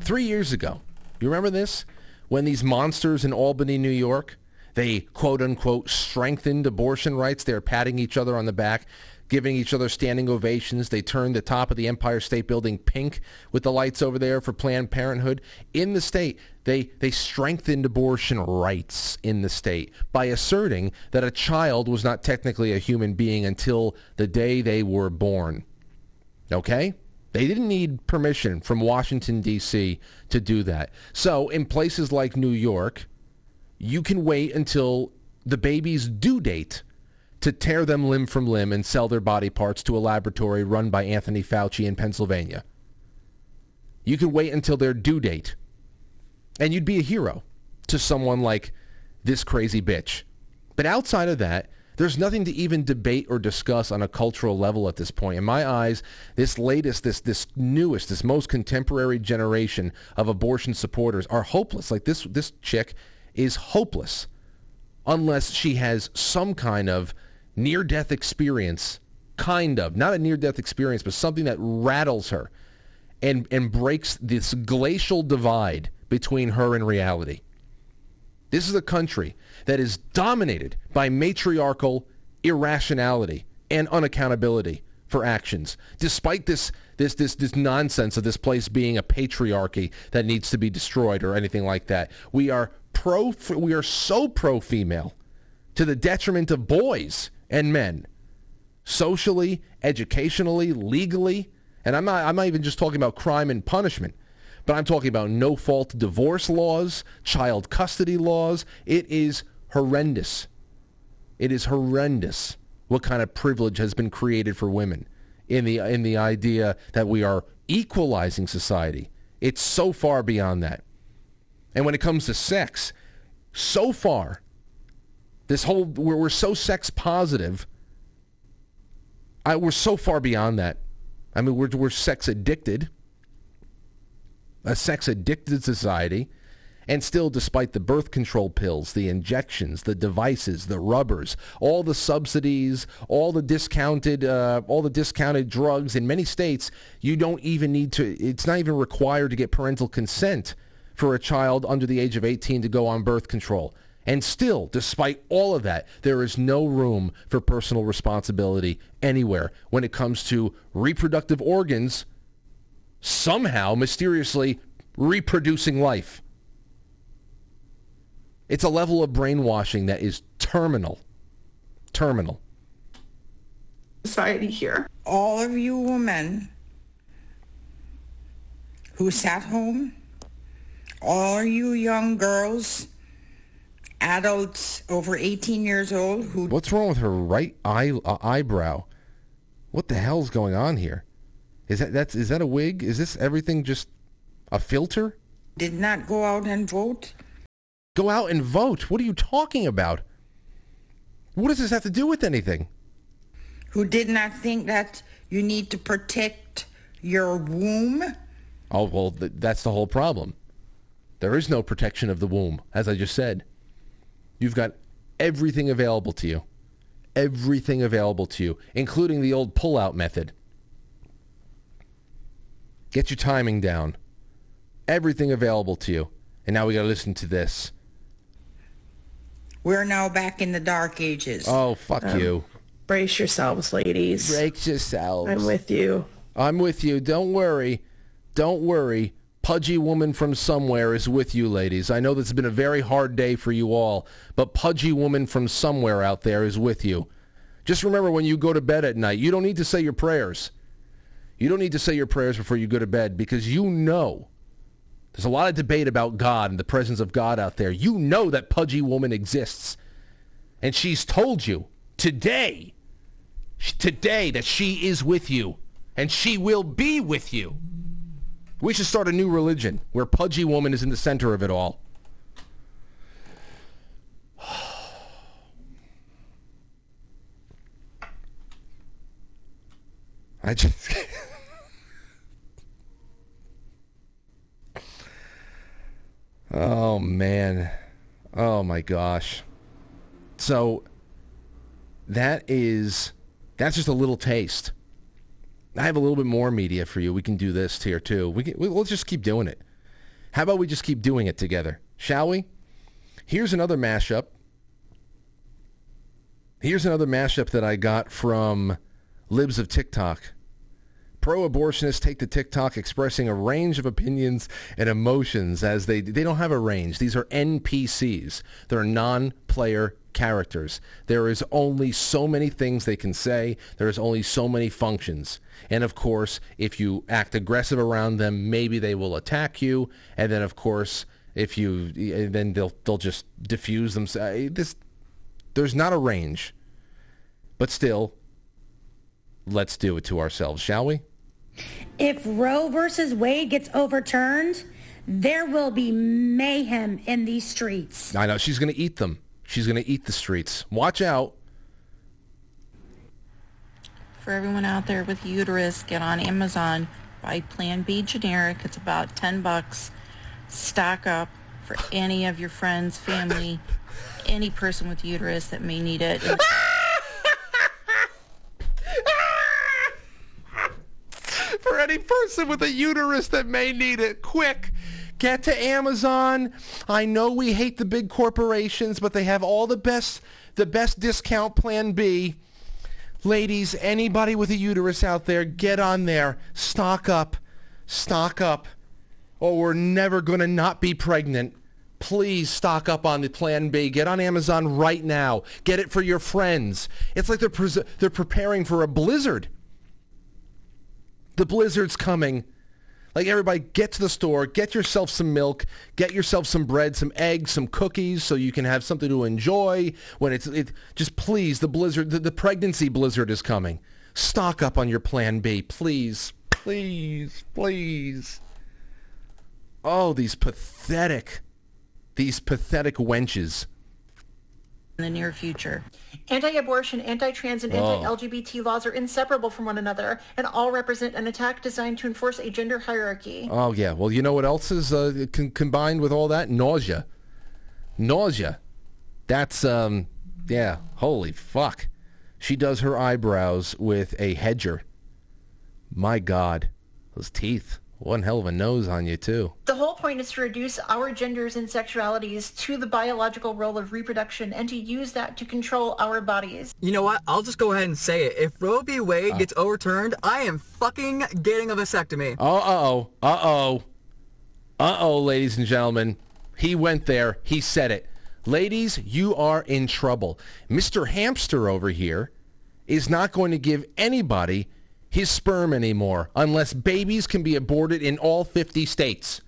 you remember this? When these monsters in Albany, New York, they, quote-unquote, strengthened abortion rights. They're patting each other on the back, giving each other standing ovations. They turned the top of the Empire State Building pink with the lights over there for Planned Parenthood. In the state, they strengthened abortion rights in the state by asserting that a child was not technically a human being until the day they were born. Okay? They didn't need permission from Washington, D.C. to do that. So in places like New York, you can wait until the baby's due date to tear them limb from limb and sell their body parts to a laboratory run by Anthony Fauci in Pennsylvania. You can wait until their due date. And you'd be a hero to someone like this crazy bitch. But outside of that, there's nothing to even debate or discuss on a cultural level at this point. In my eyes, this latest, this newest, this most contemporary generation of abortion supporters are hopeless. Like this chick is hopeless unless she has some kind of near-death experience, not a near-death experience, but something that rattles her and breaks this glacial divide between her and reality. This is a country that is dominated by matriarchal irrationality and unaccountability for actions, despite this nonsense of this place being a patriarchy that needs to be destroyed or anything like that. We are so pro-female to the detriment of boys and men, socially, educationally, legally, and I'm not even just talking about crime and punishment, but I'm talking about no-fault divorce laws, child custody laws. It is horrendous. It is horrendous what kind of privilege has been created for women in the idea that we are equalizing society. It's so far beyond that. And when it comes to sex, so far, we're so sex positive. We're so far beyond that. I mean, we're sex addicted, a sex addicted society, and still, despite the birth control pills, the injections, the devices, the rubbers, all the subsidies, all the discounted drugs, in many states, you don't even need to. It's not even required to get parental consent for a child under the age of 18 to go on birth control. And still, despite all of that, there is no room for personal responsibility anywhere when it comes to reproductive organs somehow mysteriously reproducing life. It's a level of brainwashing that is terminal. Terminal. Society here. All of you women who sat home, all you young girls, adults over 18 years old who... What's wrong with her right eyebrow? What the hell's going on here? Is that a wig? Is this everything just a filter? Did not go out and vote. Go out and vote? What are you talking about? What does this have to do with anything? Who did not think that you need to protect your womb? Oh, well, that's the whole problem. There is no protection of the womb, as I just said. You've got everything available to you. Everything available to you, including the old pull-out method. Get your timing down. Everything available to you. And now we got to listen to this. We're now back in the dark ages. Oh, fuck you. Brace yourselves, ladies. Brace yourselves. I'm with you. I'm with you. Don't worry. Don't worry. Pudgy woman from somewhere is with you, ladies. I know this has been a very hard day for you all, but pudgy woman from somewhere out there is with you. Just remember, when you go to bed at night, you don't need to say your prayers. You don't need to say your prayers before you go to bed, because you know there's a lot of debate about God and the presence of God out there. You know that pudgy woman exists, and she's told you today that she is with you, and she will be with you. We should start a new religion where pudgy woman is in the center of it all. I just... Oh, man. Oh, my gosh. So that's just a little taste. I have a little bit more media for you. We can do this here, too. We'll just keep doing it. How about we just keep doing it together, shall we? Here's another mashup. Here's another mashup that I got from Libs of TikTok. Pro-abortionists take to TikTok expressing a range of opinions and emotions as they don't have a range. These are NPCs. They're non-player characters. There is only so many things they can say. There is only so many functions. And of course, if you act aggressive around them, maybe they will attack you. And then of course, they'll just diffuse themselves. There's not a range. But still, let's do it to ourselves, shall we? If Roe versus Wade gets overturned, there will be mayhem in these streets. I know. She's going to eat them. She's going to eat the streets. Watch out. For everyone out there with uterus, get on Amazon. Buy Plan B generic. It's about $10. Stock up for any of your friends, family, any person with uterus that may need it. For any person with a uterus that may need it, quick, get to Amazon. I know we hate the big corporations, but they have all the best discount Plan B. Ladies, anybody with a uterus out there, get on there. Stock up, or we're never going to not be pregnant. Please stock up on the Plan B. Get on Amazon right now. Get it for your friends. It's like they're preparing for a blizzard. The blizzard's coming. Like, everybody, get to the store, get yourself some milk, get yourself some bread, some eggs, some cookies, so you can have something to enjoy when it's just, please, the blizzard, the pregnancy blizzard is coming. Stock up on your Plan B, please, please, please. Oh, these pathetic wenches. In the near future. Anti-abortion, anti-trans, and anti-LGBT laws are inseparable from one another and all represent an attack designed to enforce a gender hierarchy. Oh, yeah. Well, you know what else is combined with all that? Nausea. Nausea. That's, yeah, holy fuck. She does her eyebrows with a hedger. My God. Those teeth. One hell of a nose on you, too. The whole point is to reduce our genders and sexualities to the biological role of reproduction and to use that to control our bodies. You know what? I'll just go ahead and say it. If Roe v. Wade gets overturned, I am fucking getting a vasectomy. Ladies and gentlemen. He went there. He said it. Ladies, you are in trouble. Mr. Hamster over here is not going to give anybody his sperm anymore, unless babies can be aborted in all 50 states.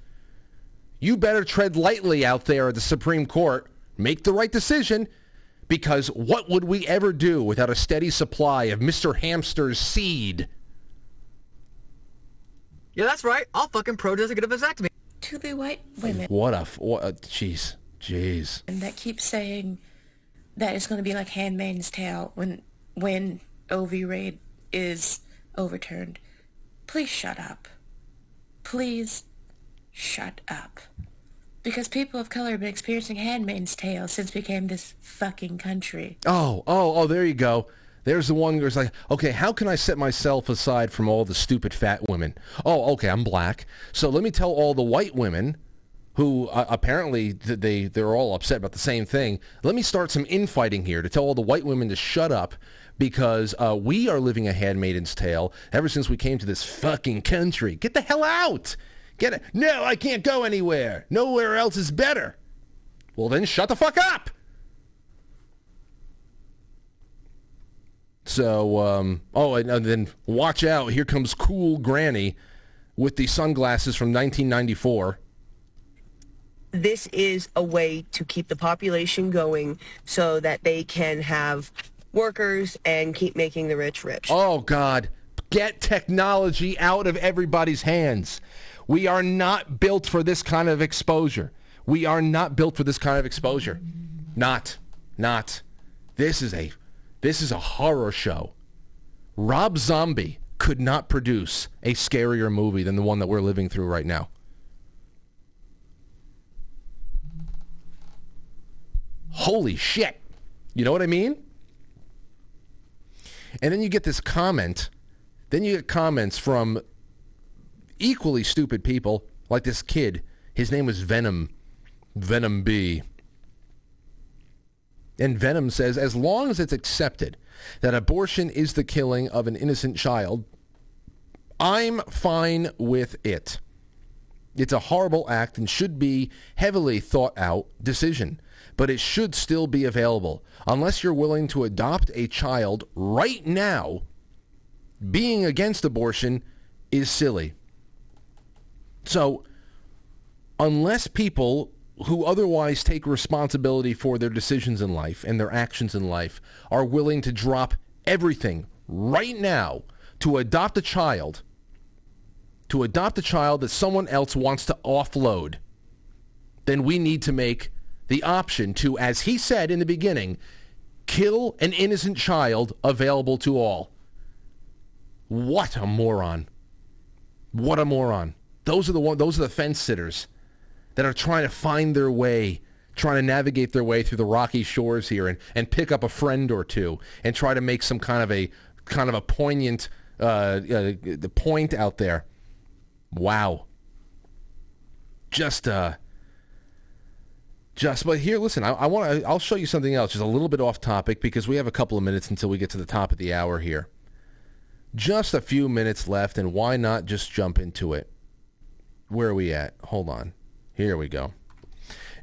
You better tread lightly out there at the Supreme Court. Make the right decision, because what would we ever do without a steady supply of Mr. Hamster's seed? Yeah, that's right. I'll fucking protest and get a vasectomy. To the white women. Jeez. And that keeps saying that it's going to be like Handmaid's Tale when OV-Raid is overturned. Please shut up. Please shut up. Because people of color have been experiencing Handmaid's Tale since we became this fucking country. There you go. There's the one who's like, okay, how can I set myself aside from all the stupid fat women? Oh, okay, I'm black. So let me tell all the white women who apparently they're all upset about the same thing. Let me start some infighting here to tell all the white women to shut up, because we are living a Handmaid's Tale ever since we came to this fucking country. Get the hell out! Get it? No, I can't go anywhere. Nowhere else is better. Well, then shut the fuck up! So, and then watch out. Here comes cool granny with the sunglasses from 1994. This is a way to keep the population going so that they can have workers and keep making the rich rich. Oh, God. Get technology out of everybody's hands. We are not built for this kind of exposure. Not. This is a horror show. Rob Zombie could not produce a scarier movie than the one that we're living through right now. Holy shit. You know what I mean? And then you get this comment. Then you get comments from equally stupid people, like this kid. His name was Venom B. And Venom says, as long as it's accepted that abortion is the killing of an innocent child, I'm fine with it. It's a horrible act and should be heavily thought out decision, but it should still be available. Unless you're willing to adopt a child right now, being against abortion is silly. So, unless people who otherwise take responsibility for their decisions in life and their actions in life are willing to drop everything right now to adopt a child, that someone else wants to offload, then we need to make the option to, as he said in the beginning, kill an innocent child available to all. What a moron. What a moron. Those are the fence sitters that are trying to find their way, trying to navigate their way through the rocky shores here and pick up a friend or two and try to make some kind of a poignant point out there. Wow. But here, listen, I'll show you something else, just a little bit off topic, because we have a couple of minutes until we get to the top of the hour here. Just a few minutes left, and why not just jump into it? Where are we at? Hold on. Here we go.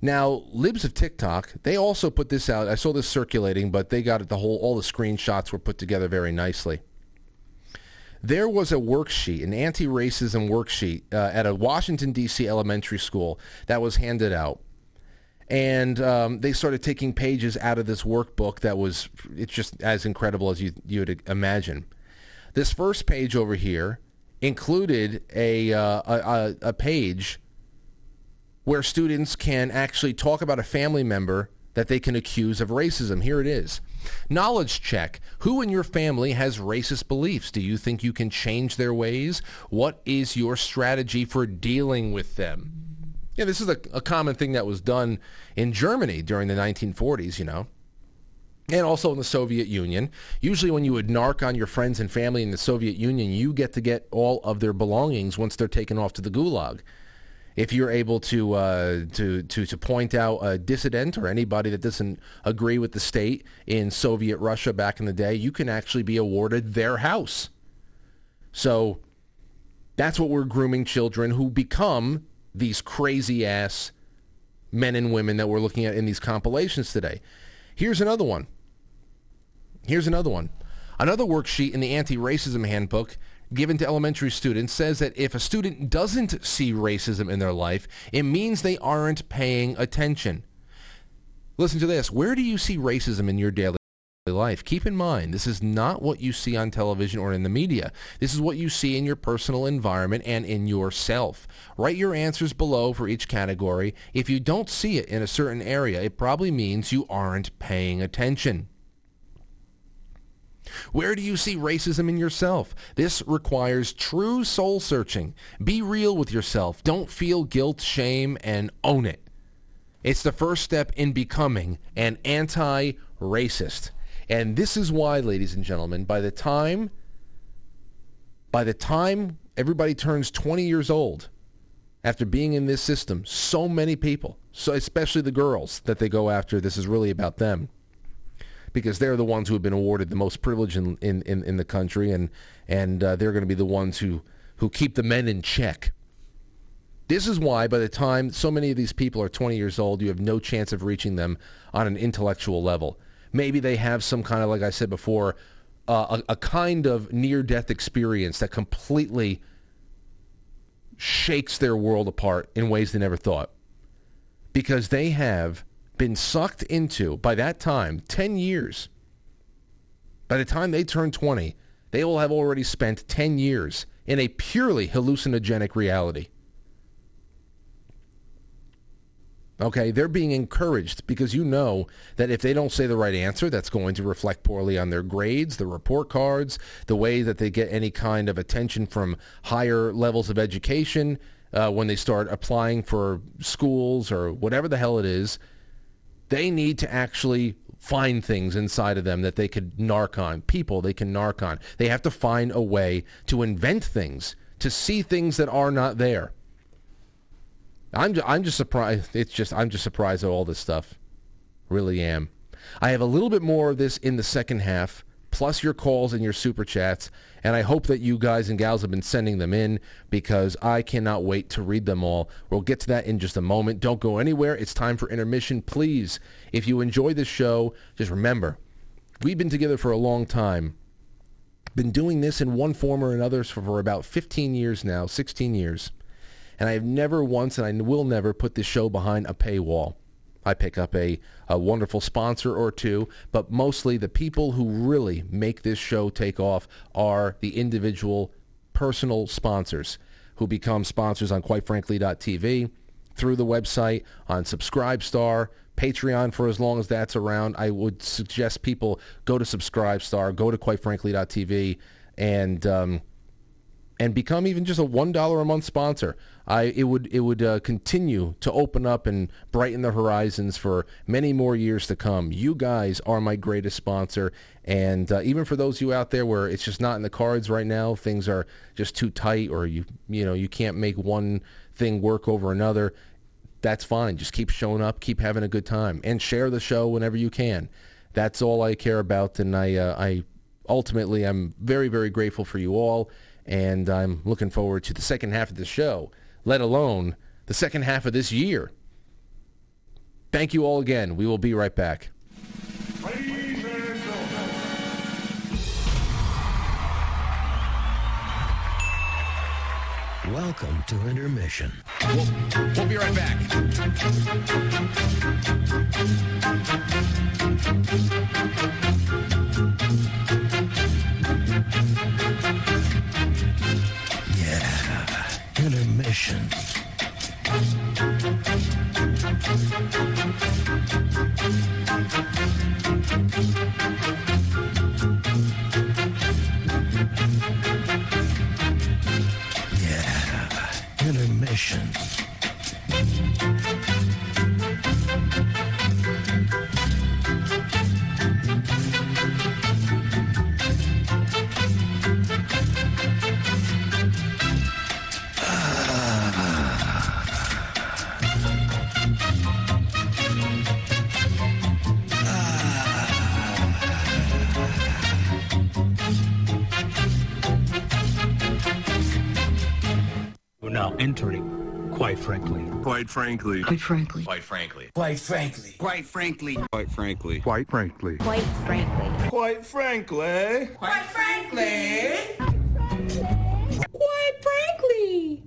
Now, Libs of TikTok, they also put this out. I saw this circulating, but they got it all the screenshots were put together very nicely. There was a worksheet, an anti-racism worksheet at a Washington, D.C. elementary school that was handed out. And they started taking pages out of this workbook that was, it's just as incredible as you would imagine. This first page over here included a page where students can actually talk about a family member that they can accuse of racism. Here it is. Knowledge check. Who in your family has racist beliefs? Do you think you can change their ways? What is your strategy for dealing with them? Yeah, this is a common thing that was done in Germany during the 1940s, you know, and also in the Soviet Union. Usually when you would narc on your friends and family in the Soviet Union, you get to get all of their belongings once they're taken off to the gulag. If you're able to point out a dissident or anybody that doesn't agree with the state in Soviet Russia back in the day, you can actually be awarded their house. So that's what we're grooming children who become these crazy-ass men and women that we're looking at in these compilations today. Here's another one. Another worksheet in the anti-racism handbook given to elementary students says that if a student doesn't see racism in their life, it means they aren't paying attention. Listen to this. Where do you see racism in your daily life? Keep in mind, this is not what you see on television or in the media. This is what you see in your personal environment and in yourself. Write your answers below for each category. If you don't see it in a certain area, it probably means you aren't paying attention. Where do you see racism in yourself? This requires true soul searching. Be real with yourself. Don't feel guilt, shame, and own it. It's the first step in becoming an anti-racist. And this is why, ladies and gentlemen, by the time everybody turns 20 years old, after being in this system, so many people, so especially the girls that they go after, this is really about them, because they're the ones who have been awarded the most privilege in the country, and they're going to be the ones who keep the men in check. This is why, by the time so many of these people are 20 years old, you have no chance of reaching them on an intellectual level. Maybe they have some kind of, like I said before, a kind of near-death experience that completely shakes their world apart in ways they never thought, because they have been sucked into, by that time, 10 years. By the time they turn 20, they will have already spent 10 years in a purely hallucinogenic reality. Okay, they're being encouraged because you know that if they don't say the right answer, that's going to reflect poorly on their grades, the report cards, the way that they get any kind of attention from higher levels of education when they start applying for schools or whatever the hell it is. They need to actually find things inside of them that they could narc on, people they can narc on. They have to find a way to invent things, to see things that are not there. I'm just surprised. I'm just surprised at all this stuff. Really am. I have a little bit more of this in the second half, plus your calls and your super chats, and I hope that you guys and gals have been sending them in because I cannot wait to read them all. We'll get to that in just a moment. Don't go anywhere. It's time for intermission. Please, if you enjoy this show, just remember, we've been together for a long time. Been doing this in one form or another for about 15 years now, 16 years. And I have never once, and I will never, put this show behind a paywall. I pick up a wonderful sponsor or two, but mostly the people who really make this show take off are the individual personal sponsors who become sponsors on QuiteFrankly.tv, through the website, on Subscribestar, Patreon for as long as that's around. I would suggest people go to Subscribestar, go to QuiteFrankly.tv, and become even just a $1 a month sponsor. It would continue to open up and brighten the horizons for many more years to come. You guys are my greatest sponsor, and even for those of you out there where it's just not in the cards right now, things are just too tight, or you can't make one thing work over another. That's fine. Just keep showing up, keep having a good time, and share the show whenever you can. That's all I care about, and I ultimately I'm very, very grateful for you all. And I'm looking forward to the second half of the show, let alone the second half of this year. Thank you all again. We will be right back. Ladies and gentlemen. Welcome to Intermission. We'll be right back. Intermission. Yeah, intermission. Entering, quite frankly. Quite frankly. Quite frankly. Quite frankly. Quite frankly. Quite frankly. Quite frankly. Quite frankly. Quite frankly. Quite frankly. Quite frankly. Quite frankly. Quite frankly.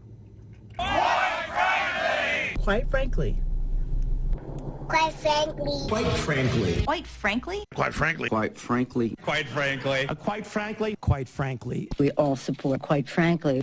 Quite frankly. Quite frankly. Quite frankly. Quite frankly. Quite frankly. Quite frankly. Quite frankly. Quite frankly. We all support quite frankly.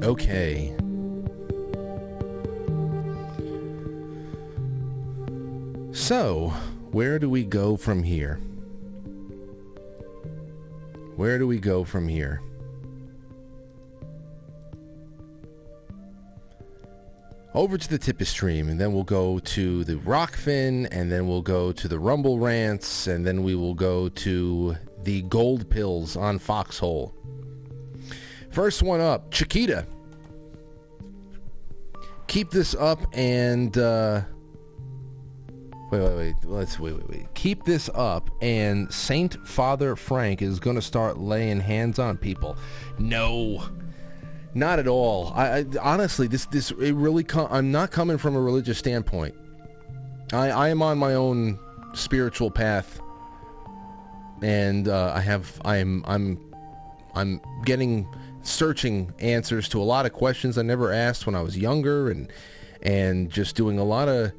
Okay. So, where do we go from here? Where do we go from here? Over to the tip of stream, and then we'll go to the Rokfin, and then we'll go to the Rumble rants, and then we will go to the gold pills on Foxhole. First one up, Chiquita. Keep this up and Wait. Keep this up, and Saint Father Frank is going to start laying hands on people. No. Not at all. I honestly, this it really. I'm not coming from a religious standpoint. I am on my own spiritual path, and I'm searching answers to a lot of questions I never asked when I was younger, and just doing a lot of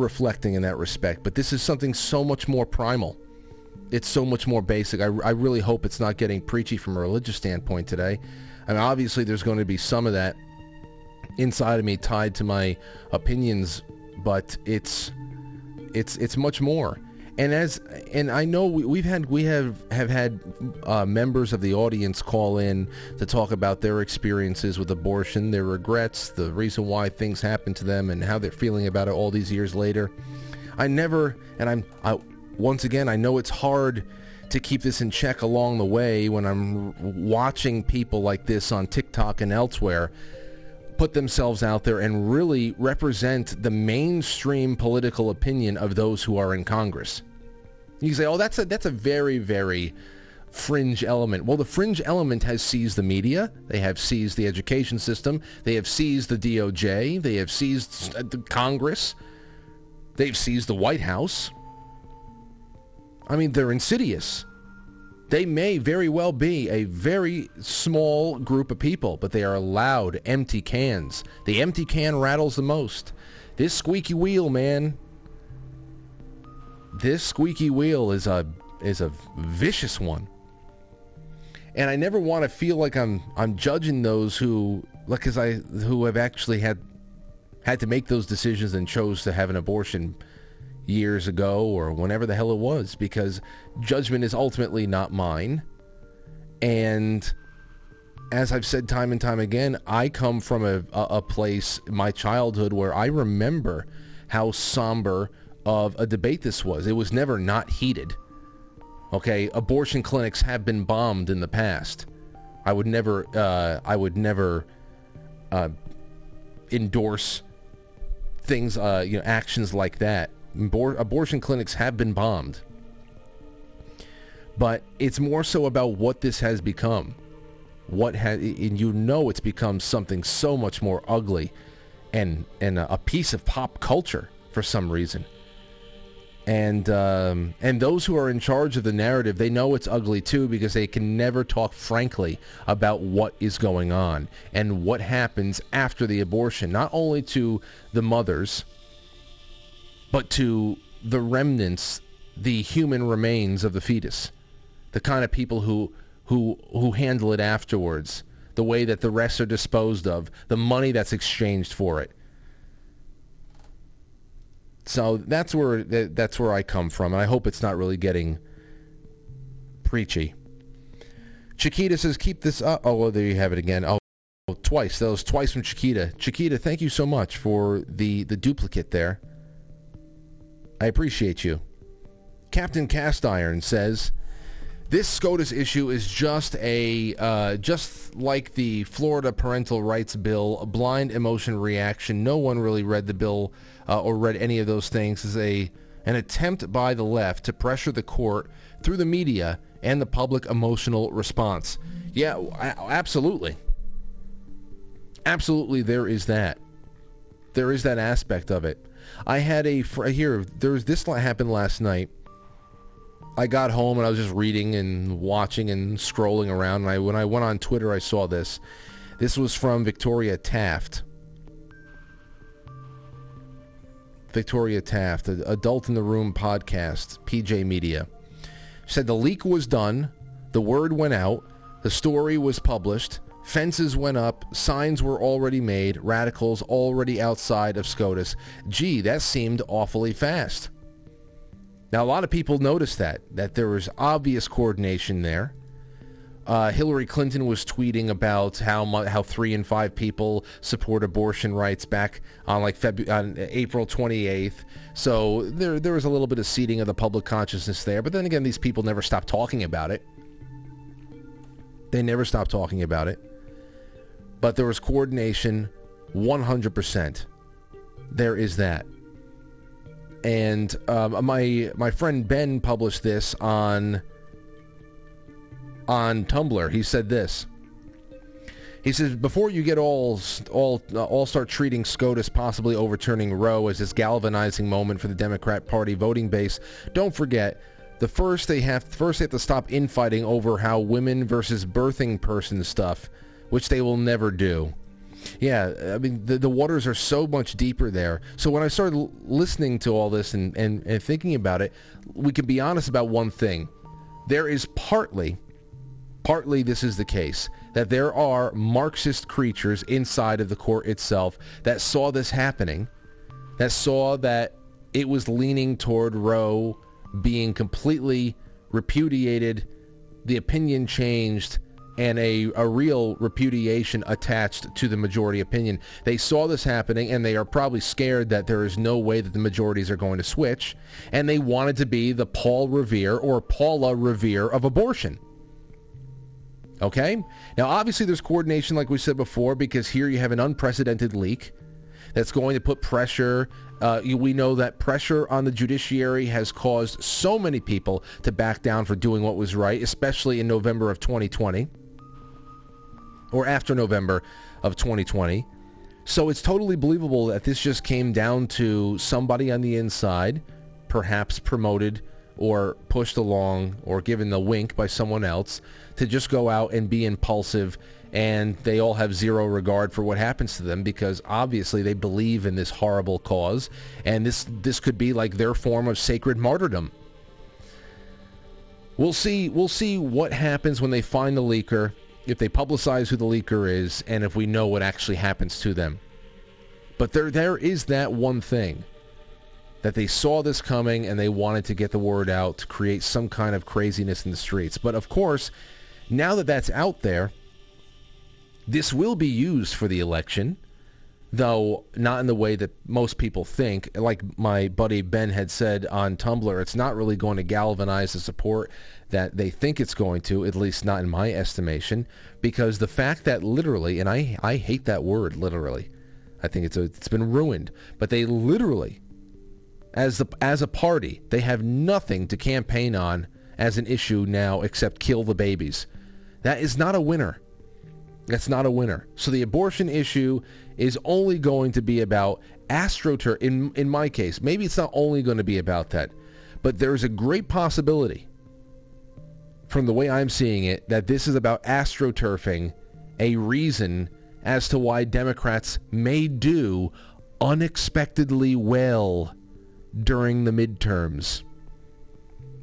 reflecting in that respect. But this is something so much more primal. It's so much more basic. I really hope it's not getting preachy from a religious standpoint today. I mean, obviously, there's going to be some of that inside of me tied to my opinions, but it's much more. And I know we have had members of the audience call in to talk about their experiences with abortion, their regrets, the reason why things happened to them, and how they're feeling about it all these years later. I know it's hard to keep this in check along the way when I'm watching people like this on TikTok and elsewhere put themselves out there and really represent the mainstream political opinion of those who are in Congress. You can say, oh, that's a very, very fringe element. Well, the fringe element has seized the media. They have seized the education system. They have seized the DOJ. They have seized the Congress. They've seized the White House. I mean, they're insidious. They may very well be a very small group of people, but they are loud, empty cans. The empty can rattles the most. This squeaky wheel, man. This squeaky wheel is a vicious one. And I never want to feel like I'm judging those who have actually had to make those decisions and chose to have an abortion years ago or whenever the hell it was, because judgment is ultimately not mine. And as I've said time and time again, I come from a place, my childhood, where I remember how somber of a debate this was. It was never not heated. Okay, abortion clinics have been bombed in the past. I would never endorse things, actions like that. Abortion clinics have been bombed, but it's more so about what this has become. It's become something so much more ugly, and a piece of pop culture for some reason. And those who are in charge of the narrative, they know it's ugly too, because they can never talk frankly about what is going on and what happens after the abortion, not only to the mothers, but to the remnants, the human remains of the fetus, the kind of people who handle it afterwards, the way that the rest are disposed of, the money that's exchanged for it. So that's where I come from, and I hope it's not really getting preachy. Chiquita says, keep this up. Oh, well, there you have it again. Oh, twice. That was twice from Chiquita. Chiquita, thank you so much for the duplicate there. I appreciate you. Captain Castiron says, this SCOTUS issue is just like the Florida Parental Rights Bill, a blind emotion reaction. No one really read the bill or read any of those things. It's an attempt by the left to pressure the court through the media and the public emotional response. Yeah, absolutely. Absolutely, there is that. There is that aspect of it. I had this happened last night. I got home and I was just reading and watching and scrolling around, and when I went on Twitter, I saw this. This was from Victoria Taft. Victoria Taft, Adult in the Room podcast, PJ Media. Said the leak was done, the word went out, the story was published, fences went up, signs were already made, radicals already outside of SCOTUS. Gee, that seemed awfully fast. Now, a lot of people noticed that there was obvious coordination there. Hillary Clinton was tweeting about how 3 in 5 people support abortion rights back on April 28th. So there was a little bit of seeding of the public consciousness there. But then again, these people never stopped talking about it. They never stopped talking about it. But there was coordination, 100%. There is that. And my friend Ben published this on Tumblr. He said this. He says, before you get all start treating SCOTUS possibly overturning Roe as this galvanizing moment for the Democrat Party voting base, don't forget, first they have to stop infighting over how women versus birthing person stuff, which they will never do. Yeah, I mean, the waters are so much deeper there. So when I started listening to all this and thinking about it, we can be honest about one thing. There is partly this is the case, that there are Marxist creatures inside of the court itself that saw this happening, that saw that it was leaning toward Roe being completely repudiated, the opinion changed, and a real repudiation attached to the majority opinion. They saw this happening, and they are probably scared that there is no way that the majorities are going to switch, and they wanted to be the Paul Revere or Paula Revere of abortion. Okay? Now, obviously, there's coordination, like we said before, because here you have an unprecedented leak that's going to put pressure. We know that pressure on the judiciary has caused so many people to back down for doing what was right, especially in November of 2020. Or after November of 2020. So it's totally believable that this just came down to somebody on the inside, perhaps promoted or pushed along or given the wink by someone else, to just go out and be impulsive, and they all have zero regard for what happens to them because obviously they believe in this horrible cause, and this could be like their form of sacred martyrdom. We'll see what happens when they find the leaker, if they publicize who the leaker is, and if we know what actually happens to them. But there is that one thing, that they saw this coming and they wanted to get the word out to create some kind of craziness in the streets. But of course, now that that's out there, this will be used for the election, though not in the way that most people think. Like my buddy Ben had said on Tumblr, it's not really going to galvanize the support that they think it's going to, at least not in my estimation, because the fact that literally, and I hate that word, literally. I think it's been ruined. But they literally, as a party, they have nothing to campaign on as an issue now except kill the babies. That is not a winner. That's not a winner. So the abortion issue is only going to be about AstroTurf. In my case, maybe it's not only going to be about that, but there's a great possibility, from the way I'm seeing it, that this is about AstroTurfing a reason as to why Democrats may do unexpectedly well during the midterms.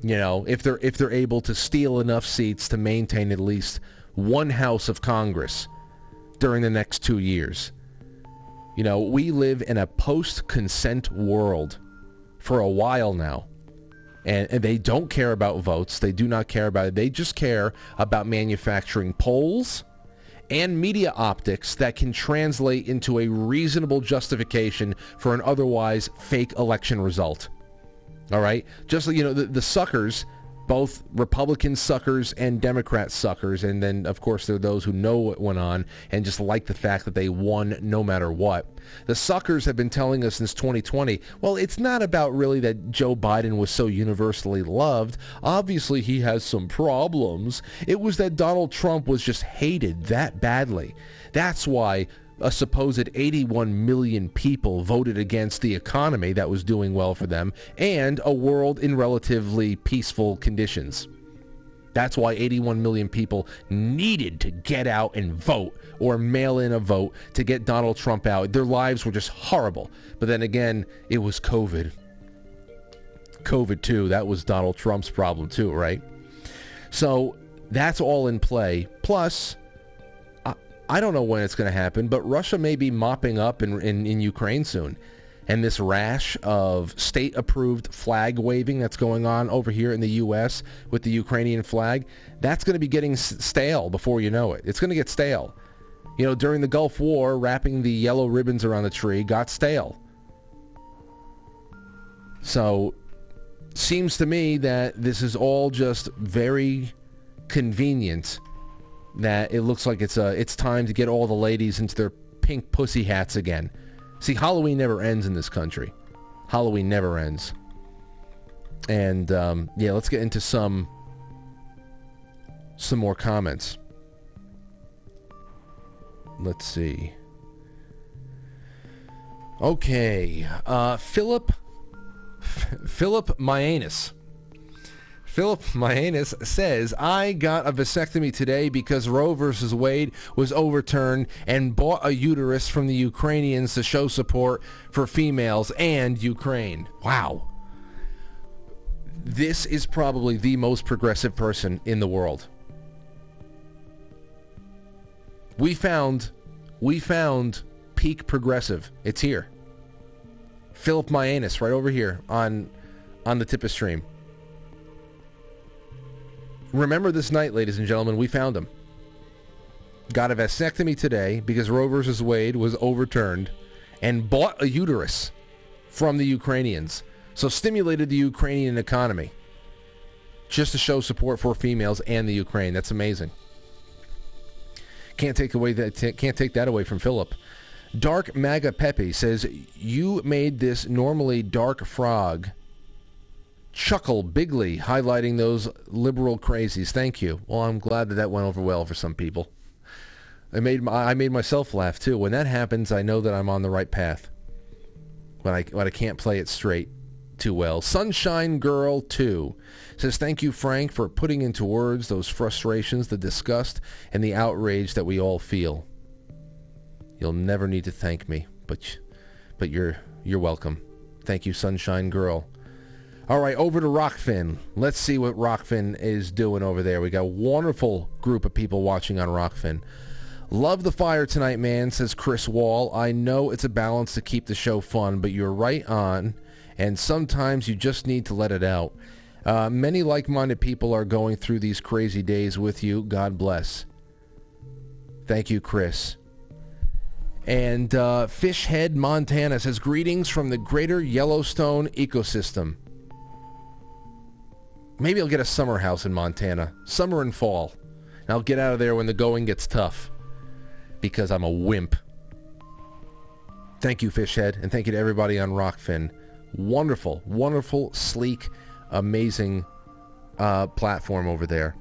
You know, if they're able to steal enough seats to maintain at least one house of Congress during the next 2 years. You know, we live in a post-consent world for a while now. And they don't care about votes. They do not care about it. They just care about manufacturing polls and media optics that can translate into a reasonable justification for an otherwise fake election result. All right? Just, you know, the suckers, both Republican suckers and Democrat suckers, and then, of course, there are those who know what went on and just like the fact that they won no matter what. The suckers have been telling us since 2020, well, it's not about really that Joe Biden was so universally loved. Obviously, he has some problems. It was that Donald Trump was just hated that badly. That's why a supposed 81 million people voted against the economy that was doing well for them and a world in relatively peaceful conditions. That's why 81 million people needed to get out and vote or mail in a vote to get Donald Trump out. Their lives were just horrible. But then again, it was COVID. COVID too, that was Donald Trump's problem too, right? So that's all in play. Plus, I don't know when it's going to happen, but Russia may be mopping up in Ukraine soon. And this rash of state-approved flag waving that's going on over here in the U.S. with the Ukrainian flag, that's going to be getting stale before you know it. It's going to get stale. You know, during the Gulf War, wrapping the yellow ribbons around the tree got stale. So, seems to me that this is all just very convenient, that it looks like it's time to get all the ladies into their pink pussy hats again. See, Halloween never ends in this country. Halloween never ends. And yeah, let's get into some more comments. Let's see. Okay, Philip Myanus says, I got a vasectomy today because Roe versus Wade was overturned, and bought a uterus from the Ukrainians to show support for females and Ukraine. Wow. This is probably the most progressive person in the world. We found peak progressive. It's here. Philip Myanus, right over here on the tip of stream. Remember this night, ladies and gentlemen, we found him. Got a vasectomy today because Roe versus Wade was overturned, and bought a uterus from the Ukrainians. So stimulated the Ukrainian economy just to show support for females and the Ukraine. That's amazing. Can't take that away from Philip. Dark Maga Pepe says, you made this normally dark frog chuckle bigly, highlighting those liberal crazies. Thank you. Well, I'm glad that went over well for some people. I made myself laugh too. When that happens, I know that I'm on the right path. But I can't play it straight too well. Sunshine Girl 2 says, thank you, Frank, for putting into words those frustrations, the disgust, and the outrage that we all feel. You'll never need to thank me, but you're welcome. Thank you, Sunshine Girl. All right, over to Rokfin. Let's see what Rokfin is doing over there. We got a wonderful group of people watching on Rokfin. Love the fire tonight, man, says Chris Wall. I know it's a balance to keep the show fun, but you're right on, and sometimes you just need to let it out. Many like-minded people are going through these crazy days with you. God bless. Thank you, Chris. And Fishhead Montana says, greetings from the greater Yellowstone ecosystem. Maybe I'll get a summer house in Montana. Summer and fall. And I'll get out of there when the going gets tough. Because I'm a wimp. Thank you, Fishhead. And thank you to everybody on Rokfin. Wonderful, wonderful, sleek, amazing platform over there.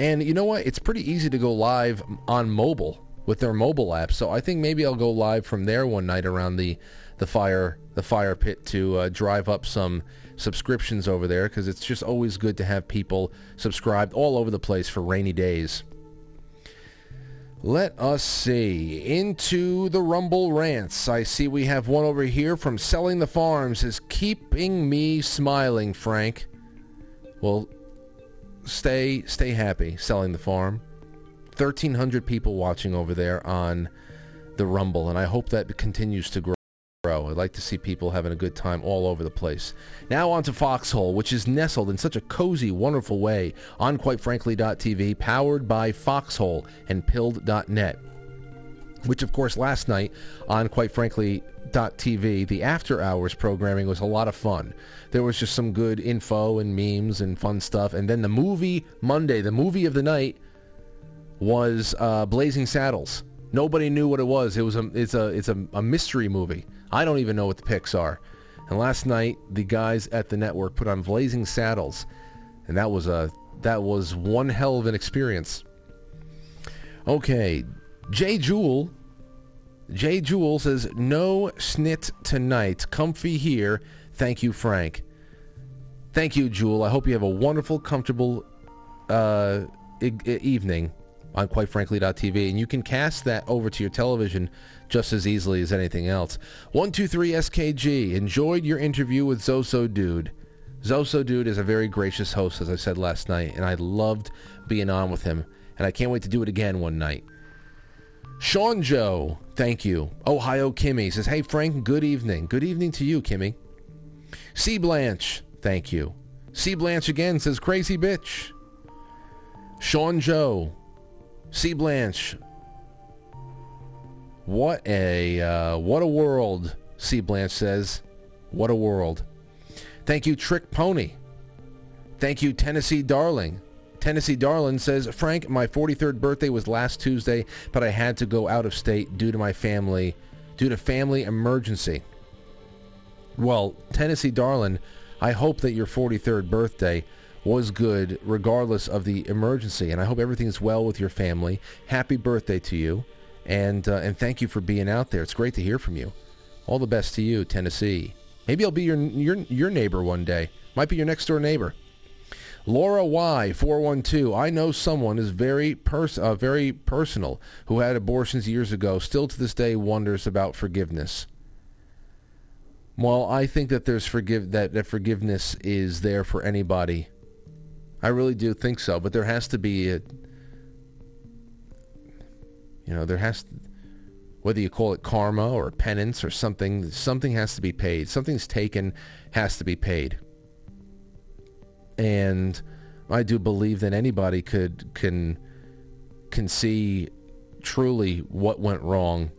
And you know what? It's pretty easy to go live on mobile with their mobile app. So I think maybe I'll go live from there one night around the fire pit to drive up some subscriptions over there, because it's just always good to have people subscribed all over the place for rainy days. Let us see. Into the Rumble rants. I see we have one over here from Selling the Farms. Is keeping me smiling, Frank. Well, stay happy, Selling the Farm. 1,300 people watching over there on the Rumble, and I hope that continues to grow. I'd like to see people having a good time all over the place. Now on to Foxhole, which is nestled in such a cozy, wonderful way on QuiteFrankly.tv, powered by Foxhole and Pilled.net, which, of course, last night on QuiteFrankly.tv, the After Hours programming was a lot of fun. There was just some good info and memes and fun stuff. And then the movie Monday, the movie of the night, was Blazing Saddles. Nobody knew what it was. It's a mystery movie. I don't even know what the picks are. And last night, the guys at the network put on Blazing Saddles, and that was one hell of an experience. Okay, Jay Jewel says, no snit tonight. Comfy here. Thank you, Frank. Thank you, Jewel. I hope you have a wonderful, comfortable evening. On QuiteFrankly.tv, and you can cast that over to your television just as easily as anything else. 123SKG, enjoyed your interview with Zoso Dude. Zoso Dude is a very gracious host, as I said last night, and I loved being on with him, and I can't wait to do it again one night. Sean Joe, thank you. Ohio Kimmy says, hey, Frank, good evening. Good evening to you, Kimmy. C. Blanche, thank you. C. Blanche again says, crazy bitch. Sean Joe. C. Blanche, what a world, C. Blanche says. What a world. Thank you, Trick Pony. Thank you, Tennessee Darling. Tennessee Darling says, Frank, my 43rd birthday was last Tuesday, but I had to go out of state due to family emergency. well, Tennessee darling, I hope that your 43rd birthday was good regardless of the emergency, and I hope everything's well with your family. Happy birthday to you, and thank you for being out there. It's great to hear from you. All the best to you, Tennessee. Maybe I'll be your neighbor one day. Might be your next door neighbor. Laura Y, 412. I know someone is very personal who had abortions years ago. Still to this day wonders about forgiveness. Well, I think that there's that forgiveness is there for anybody. I really do think so, but there has to be whether you call it karma or penance or something has to be paid. Something's taken has to be paid. And I do believe that anybody can see truly what went wrong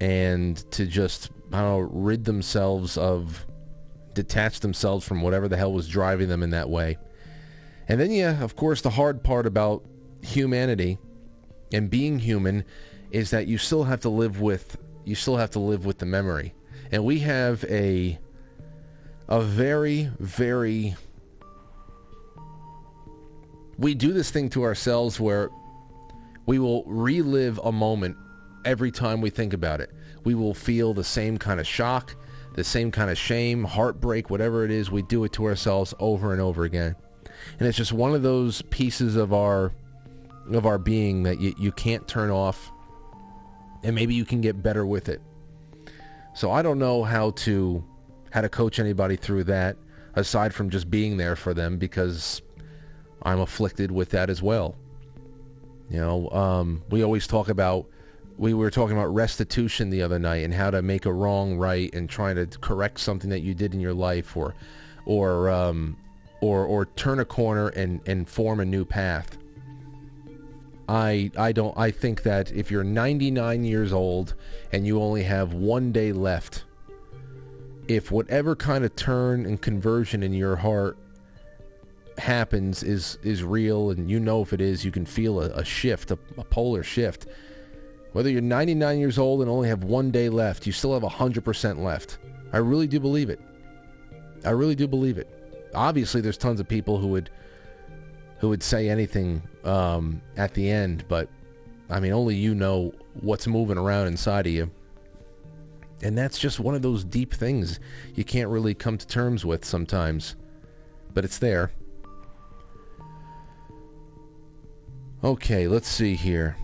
and to just rid themselves of, detach themselves from whatever the hell was driving them in that way. And then, yeah, of course, the hard part about humanity and being human is that you still have to live with the memory. And we have a very, very, we do this thing to ourselves where we will relive a moment every time we think about it. We will feel the same kind of shock, the same kind of shame, heartbreak, whatever it is. We do it to ourselves over and over again. And it's just one of those pieces of our being that you can't turn off, and maybe you can get better with it. So I don't know how to coach anybody through that aside from just being there for them, because I'm afflicted with that as well. We always talk about, we were talking about restitution the other night and how to make a wrong right and trying to correct something that you did in your life or turn a corner and form a new path. I think that if you're 99 years old and you only have one day left, if whatever kind of turn and conversion in your heart happens is real, and if it is, you can feel a shift, a polar shift. Whether you're 99 years old and only have one day left, you still have 100% left. I really do believe it. I really do believe it. Obviously, there's tons of people who would say anything at the end, but I mean, only what's moving around inside of you. And that's just one of those deep things you can't really come to terms with sometimes, but it's there. Okay, let's see here.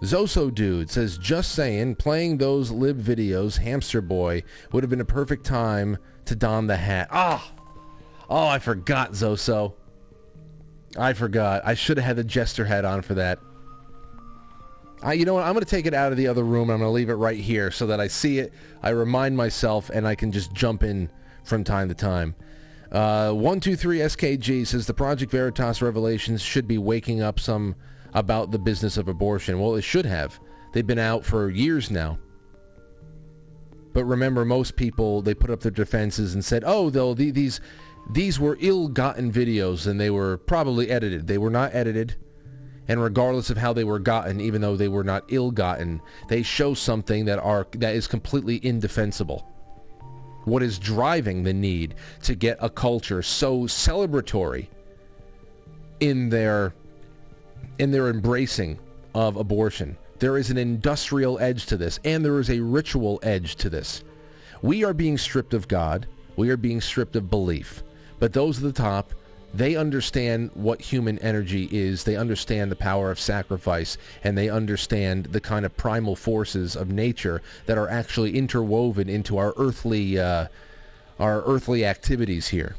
Zoso Dude says, just saying, playing those lib videos, Hamster Boy, would have been a perfect time to don the hat. Oh, I forgot, Zoso. I forgot. I should have had the jester hat on for that. You know what? I'm going to take it out of the other room. I'm going to leave it right here so that I see it, I remind myself, and I can just jump in from time to time. 123 SKG says, the Project Veritas revelations should be waking up some about the business of abortion. Well, it should have. They've been out for years now. But remember, most people, they put up their defenses and said, these were ill-gotten videos, and they were probably edited. They were not edited, and regardless of how they were gotten, even though they were not ill-gotten, they show something that is completely indefensible. What is driving the need to get a culture so celebratory in their embracing of abortion? There is an industrial edge to this, and there is a ritual edge to this. We are being stripped of God. We are being stripped of belief. But those at the top, they understand what human energy is. They understand the power of sacrifice, and they understand the kind of primal forces of nature that are actually interwoven into our earthly activities here.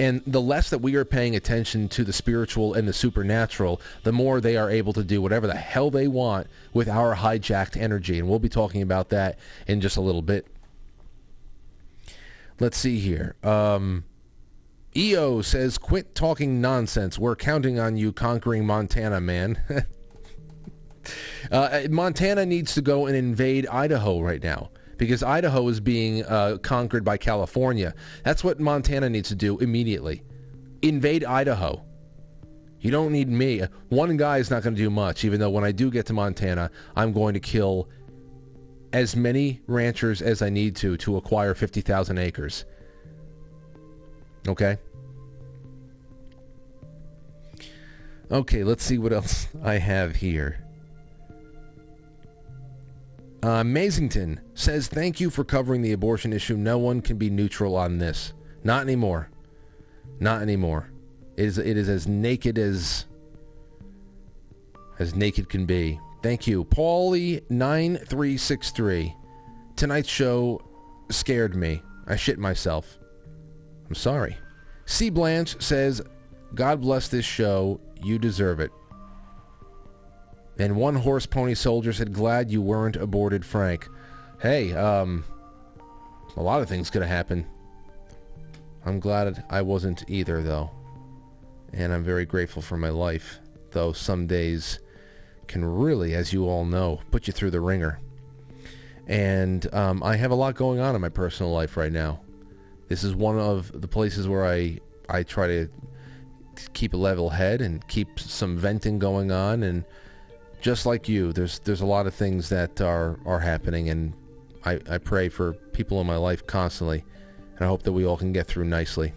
And the less that we are paying attention to the spiritual and the supernatural, the more they are able to do whatever the hell they want with our hijacked energy. And we'll be talking about that in just a little bit. Let's see here. EO says, quit talking nonsense. We're counting on you conquering Montana, man. Montana needs to go and invade Idaho right now, because Idaho is being conquered by California. That's what Montana needs to do immediately. Invade Idaho. You don't need me. One guy is not going to do much, even though when I do get to Montana, I'm going to kill as many ranchers as I need to acquire 50,000 acres. Okay? Okay, let's see what else I have here. Mazington says, thank you for covering the abortion issue. No one can be neutral on this. Not anymore. Not anymore. It is as naked can be. Thank you. Paulie9363. Tonight's show scared me. I shit myself. I'm sorry. C. Blanche says, God bless this show. You deserve it. And One Horse Pony Soldier said, glad you weren't aborted, Frank. Hey, a lot of things could have happened. I'm glad I wasn't either, though. And I'm very grateful for my life, though some days can really, as you all know, put you through the ringer. And I have a lot going on in my personal life right now. This is one of the places where I try to keep a level head and keep some venting going on, and just like you, there's a lot of things that are happening, and I pray for people in my life constantly, and I hope that we all can get through nicely.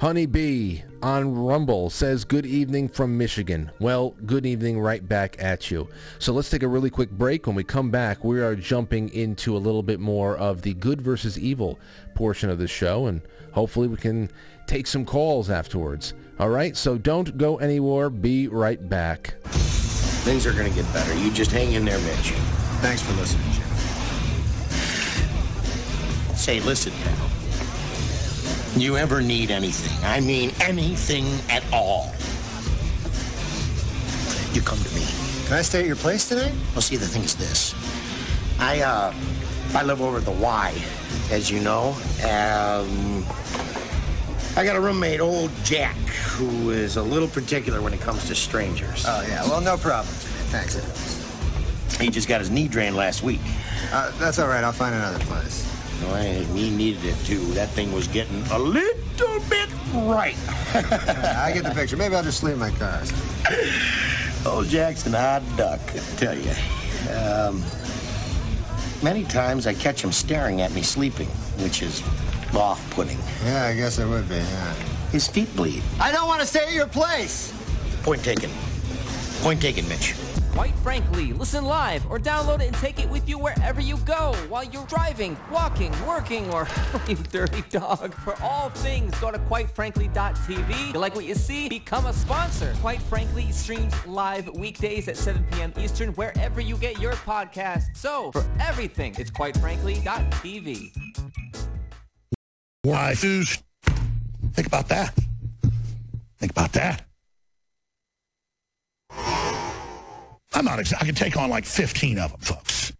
Honey Bee on Rumble says, good evening from Michigan. Well, good evening right back at you. So let's take a really quick break. When we come back, we are jumping into a little bit more of the good versus evil portion of the show, and hopefully we can take some calls afterwards. All right, so don't go anywhere. Be right back. Things are going to get better. You just hang in there, Mitch. Thanks for listening, Jim. Say, listen, pal. You ever need anything, I mean anything at all, you come to me. Can I stay at your place today? Well, see, the thing is this. I live over the Y, as you know. I got a roommate, old Jack, who is a little particular when it comes to strangers. Oh, yeah. Well, no problem. Thanks. He just got his knee drained last week. That's all right. I'll find another place. No, he needed it, too. That thing was getting a little bit right. I get the picture. Maybe I'll just sleep in my car. Old Jack's an odd duck, I tell you. Many times I catch him staring at me sleeping, which is off-putting. Yeah, I guess it would be, yeah. His feet bleed. I don't want to stay at your place! Point taken. Point taken, Mitch. Quite frankly, listen live or download it and take it with you wherever you go while you're driving, walking, working, or you dirty dog. For all things, go to QuiteFrankly.tv. You like what you see? Become a sponsor. Quite Frankly streams live weekdays at 7 p.m. Eastern wherever you get your podcast. So, for everything, it's QuiteFrankly.tv. Why, dudes? Think about that. Think about that. I can take on like 15 of them, folks.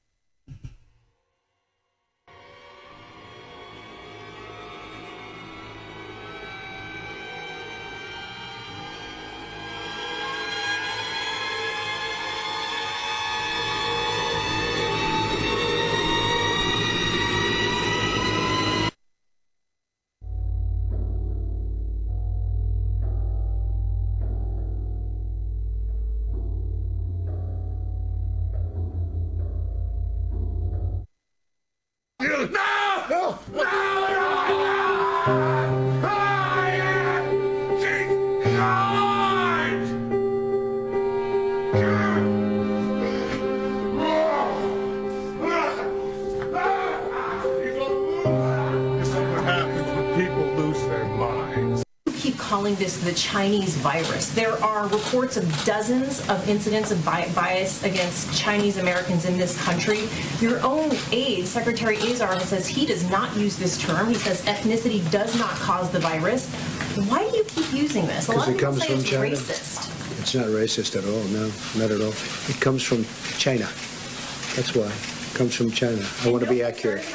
The Chinese virus. There are reports of dozens of incidents of bias against Chinese Americans in this country. Your own aide, Secretary Azar, says he does not use this term. He says ethnicity does not cause the virus. Why do you keep using this? Because it comes from China. Racist. It's not racist at all. No, not at all. It comes from China. That's why. It comes from China. I want to be accurate.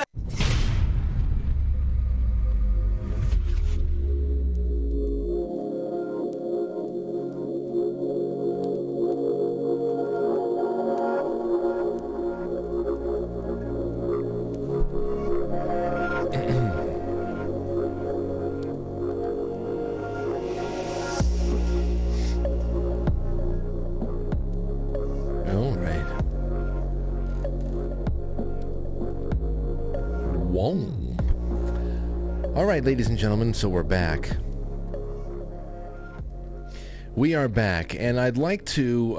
womb. All right, ladies and gentlemen, so we're back. We are back, and I'd like to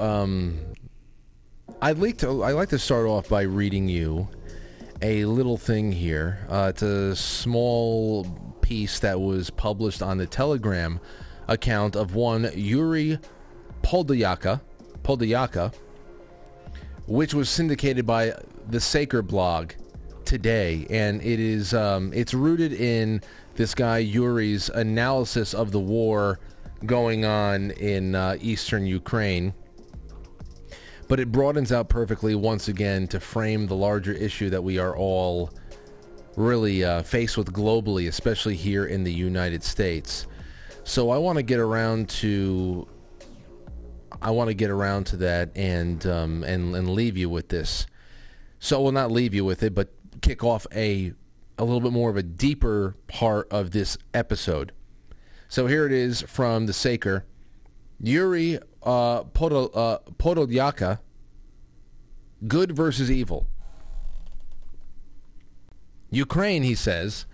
I'd like to start off by reading you a little thing here. It's a small piece that was published on the Telegram account of one Yuri Polyaka, which was syndicated by the Saker blog today, and it is it's rooted in this guy Yuri's analysis of the war going on in eastern Ukraine, but it broadens out perfectly once again to frame the larger issue that we are all really faced with globally, especially here in the United States. So I want to get around to that and leave you with this. So we'll not leave you with it, but kick off a little bit more of a deeper part of this episode. So here it is from the Saker. Yuri Podolyaka, Good versus Evil. Ukraine, he says,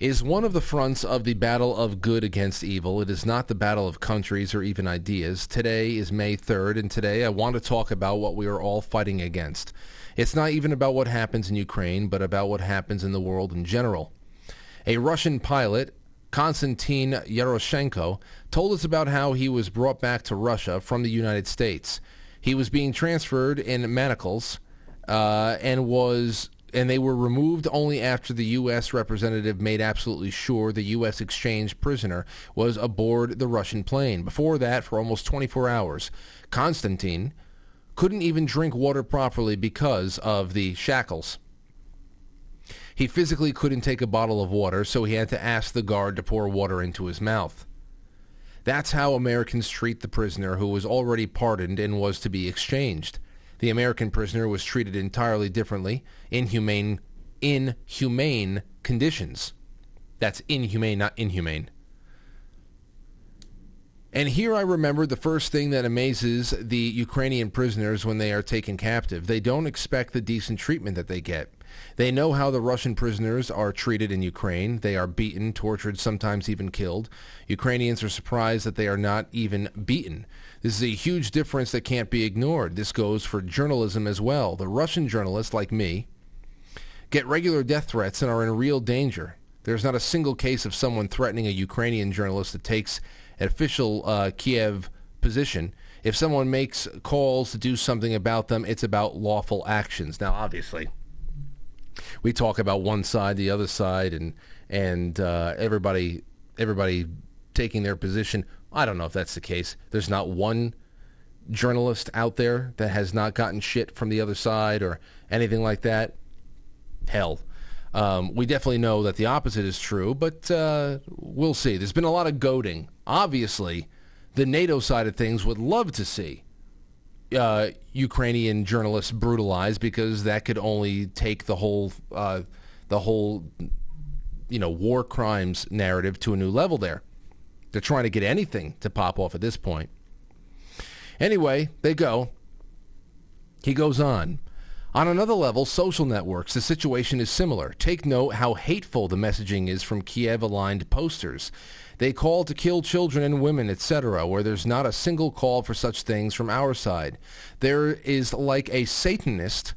is one of the fronts of the battle of good against evil. It is not the battle of countries or even ideas. Today is May 3rd, and today I want to talk about what we are all fighting against. It's not even about what happens in Ukraine, but about what happens in the world in general. A Russian pilot, Konstantin Yaroshenko, told us about how he was brought back to Russia from the United States. He was being transferred in manacles, and they were removed only after the U.S. representative made absolutely sure the U.S. exchange prisoner was aboard the Russian plane. Before that, for almost 24 hours, Konstantin couldn't even drink water properly because of the shackles. He physically couldn't take a bottle of water, so he had to ask the guard to pour water into his mouth. That's how Americans treat the prisoner who was already pardoned and was to be exchanged. The American prisoner was treated entirely differently, inhumane conditions. That's inhumane, not inhumane. And here I remember the first thing that amazes the Ukrainian prisoners when they are taken captive. They don't expect the decent treatment that they get. They know how the Russian prisoners are treated in Ukraine. They are beaten, tortured, sometimes even killed. Ukrainians are surprised that they are not even beaten. This is a huge difference that can't be ignored. This goes for journalism as well. The Russian journalists, like me, get regular death threats and are in real danger. There's not a single case of someone threatening a Ukrainian journalist that takes an official Kiev position. If someone makes calls to do something about them, it's about lawful actions. Now, obviously, we talk about one side, the other side, and everybody taking their position. I don't know if that's the case. There's not one journalist out there that has not gotten shit from the other side or anything like that. Hell, we definitely know that the opposite is true, but we'll see. There's been a lot of goading. Obviously, the NATO side of things would love to see Ukrainian journalists brutalized, because that could only take the whole war crimes narrative to a new level there. They're trying to get anything to pop off at this point. Anyway, they go. He goes on. On another level, social networks, the situation is similar. Take note how hateful the messaging is from Kiev-aligned posters. They call to kill children and women, etc., where there's not a single call for such things from our side. There is like a Satanist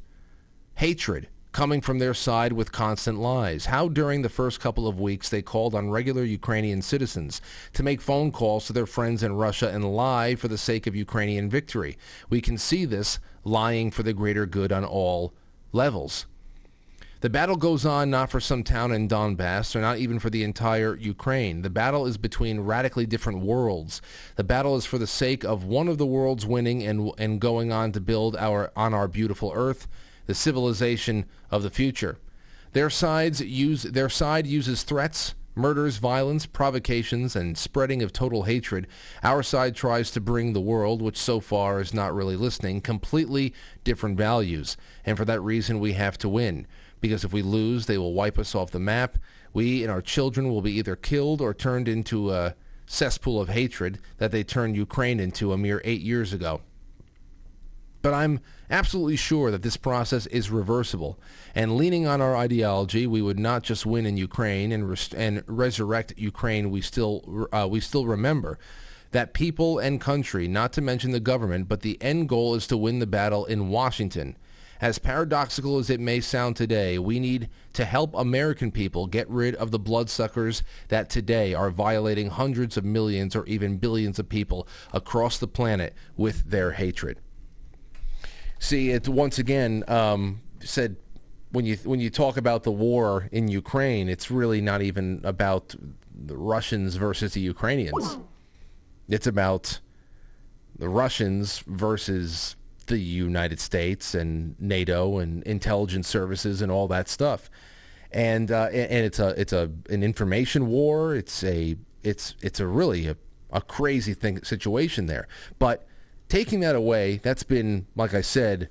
hatred coming from their side with constant lies. How during the first couple of weeks they called on regular Ukrainian citizens to make phone calls to their friends in Russia and lie for the sake of Ukrainian victory. We can see this lying for the greater good on all levels. The battle goes on not for some town in Donbass, or not even for the entire Ukraine. The battle is between radically different worlds. The battle is for the sake of one of the worlds winning and going on to build on our beautiful earth, the civilization of the future. Their side uses threats, murders, violence, provocations, and spreading of total hatred. Our side tries to bring the world, which so far is not really listening, completely different values. And for that reason, we have to win. Because if we lose, they will wipe us off the map. We and our children will be either killed or turned into a cesspool of hatred that they turned Ukraine into a mere 8 years ago. But I'm absolutely sure that this process is reversible. And leaning on our ideology, we would not just win in Ukraine and resurrect Ukraine. We still remember that people and country, not to mention the government, but the end goal is to win the battle in Washington. As paradoxical as it may sound today, we need to help American people get rid of the bloodsuckers that today are violating hundreds of millions or even billions of people across the planet with their hatred. See, it once again said when you talk about the war in Ukraine, it's really not even about the Russians versus the Ukrainians. It's about the Russians versus the United States and NATO and intelligence services and all that stuff, and it's an information war. It's really a crazy situation there. But taking that away, that's been, like I said,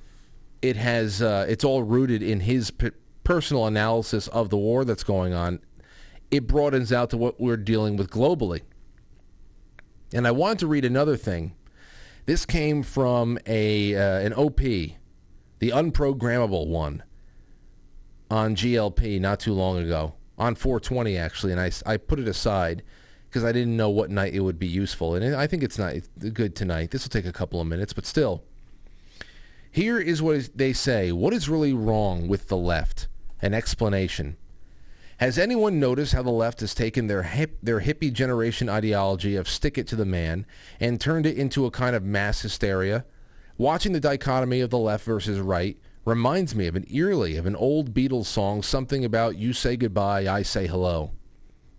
it has it's all rooted in his personal analysis of the war that's going on. It broadens out to what we're dealing with globally. And I wanted to read another thing. This came from an OP, the unprogrammable one, on GLP not too long ago, on 420 actually, and I put it aside because I didn't know what night it would be useful, and I think it's not good tonight. This will take a couple of minutes, but still. Here is what they say. What is really wrong with the left? An explanation. Has anyone noticed how the left has taken their hippie generation ideology of stick it to the man and turned it into a kind of mass hysteria? Watching the dichotomy of the left versus right reminds me eerily of an old Beatles song, something about you say goodbye, I say hello.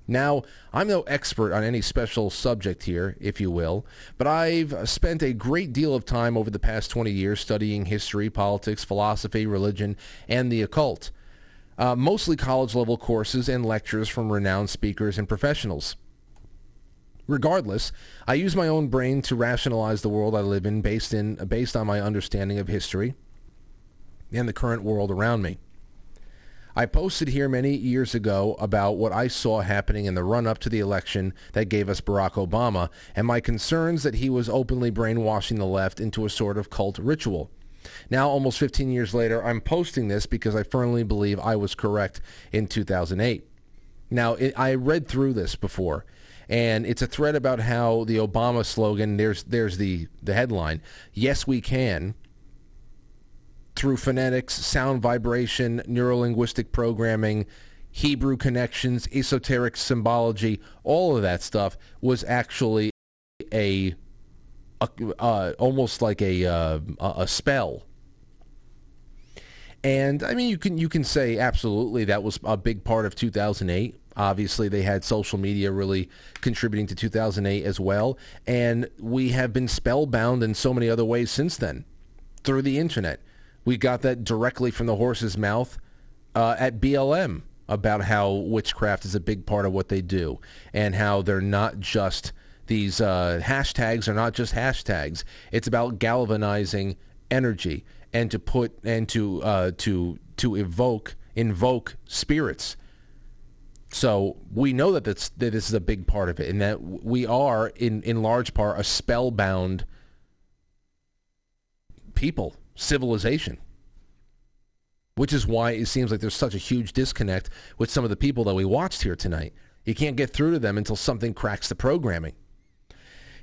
Now, I'm no expert on any special subject here, if you will, but I've spent a great deal of time over the past 20 years studying history, politics, philosophy, religion, and the occult. Mostly college-level courses and lectures from renowned speakers and professionals. Regardless, I use my own brain to rationalize the world I live in based on my understanding of history and the current world around me. I posted here many years ago about what I saw happening in the run-up to the election that gave us Barack Obama and my concerns that he was openly brainwashing the left into a sort of cult ritual. Now, almost 15 years later, I'm posting this because I firmly believe I was correct in 2008. Now, I read through this before, and it's a thread about how the Obama slogan, there's the headline, yes, we can, through phonetics, sound vibration, neurolinguistic programming, Hebrew connections, esoteric symbology, all of that stuff was actually almost like a spell. And I mean, you can say absolutely that was a big part of 2008. Obviously, they had social media really contributing to 2008 as well. And we have been spellbound in so many other ways since then through the internet. We got that directly from the horse's mouth at BLM about how witchcraft is a big part of what they do and how they're not just... These hashtags are not just hashtags. It's about galvanizing energy and to invoke spirits. So we know that this is a big part of it, and that we are in large part a spellbound people, civilization. Which is why it seems like there's such a huge disconnect with some of the people that we watched here tonight. You can't get through to them until something cracks the programming.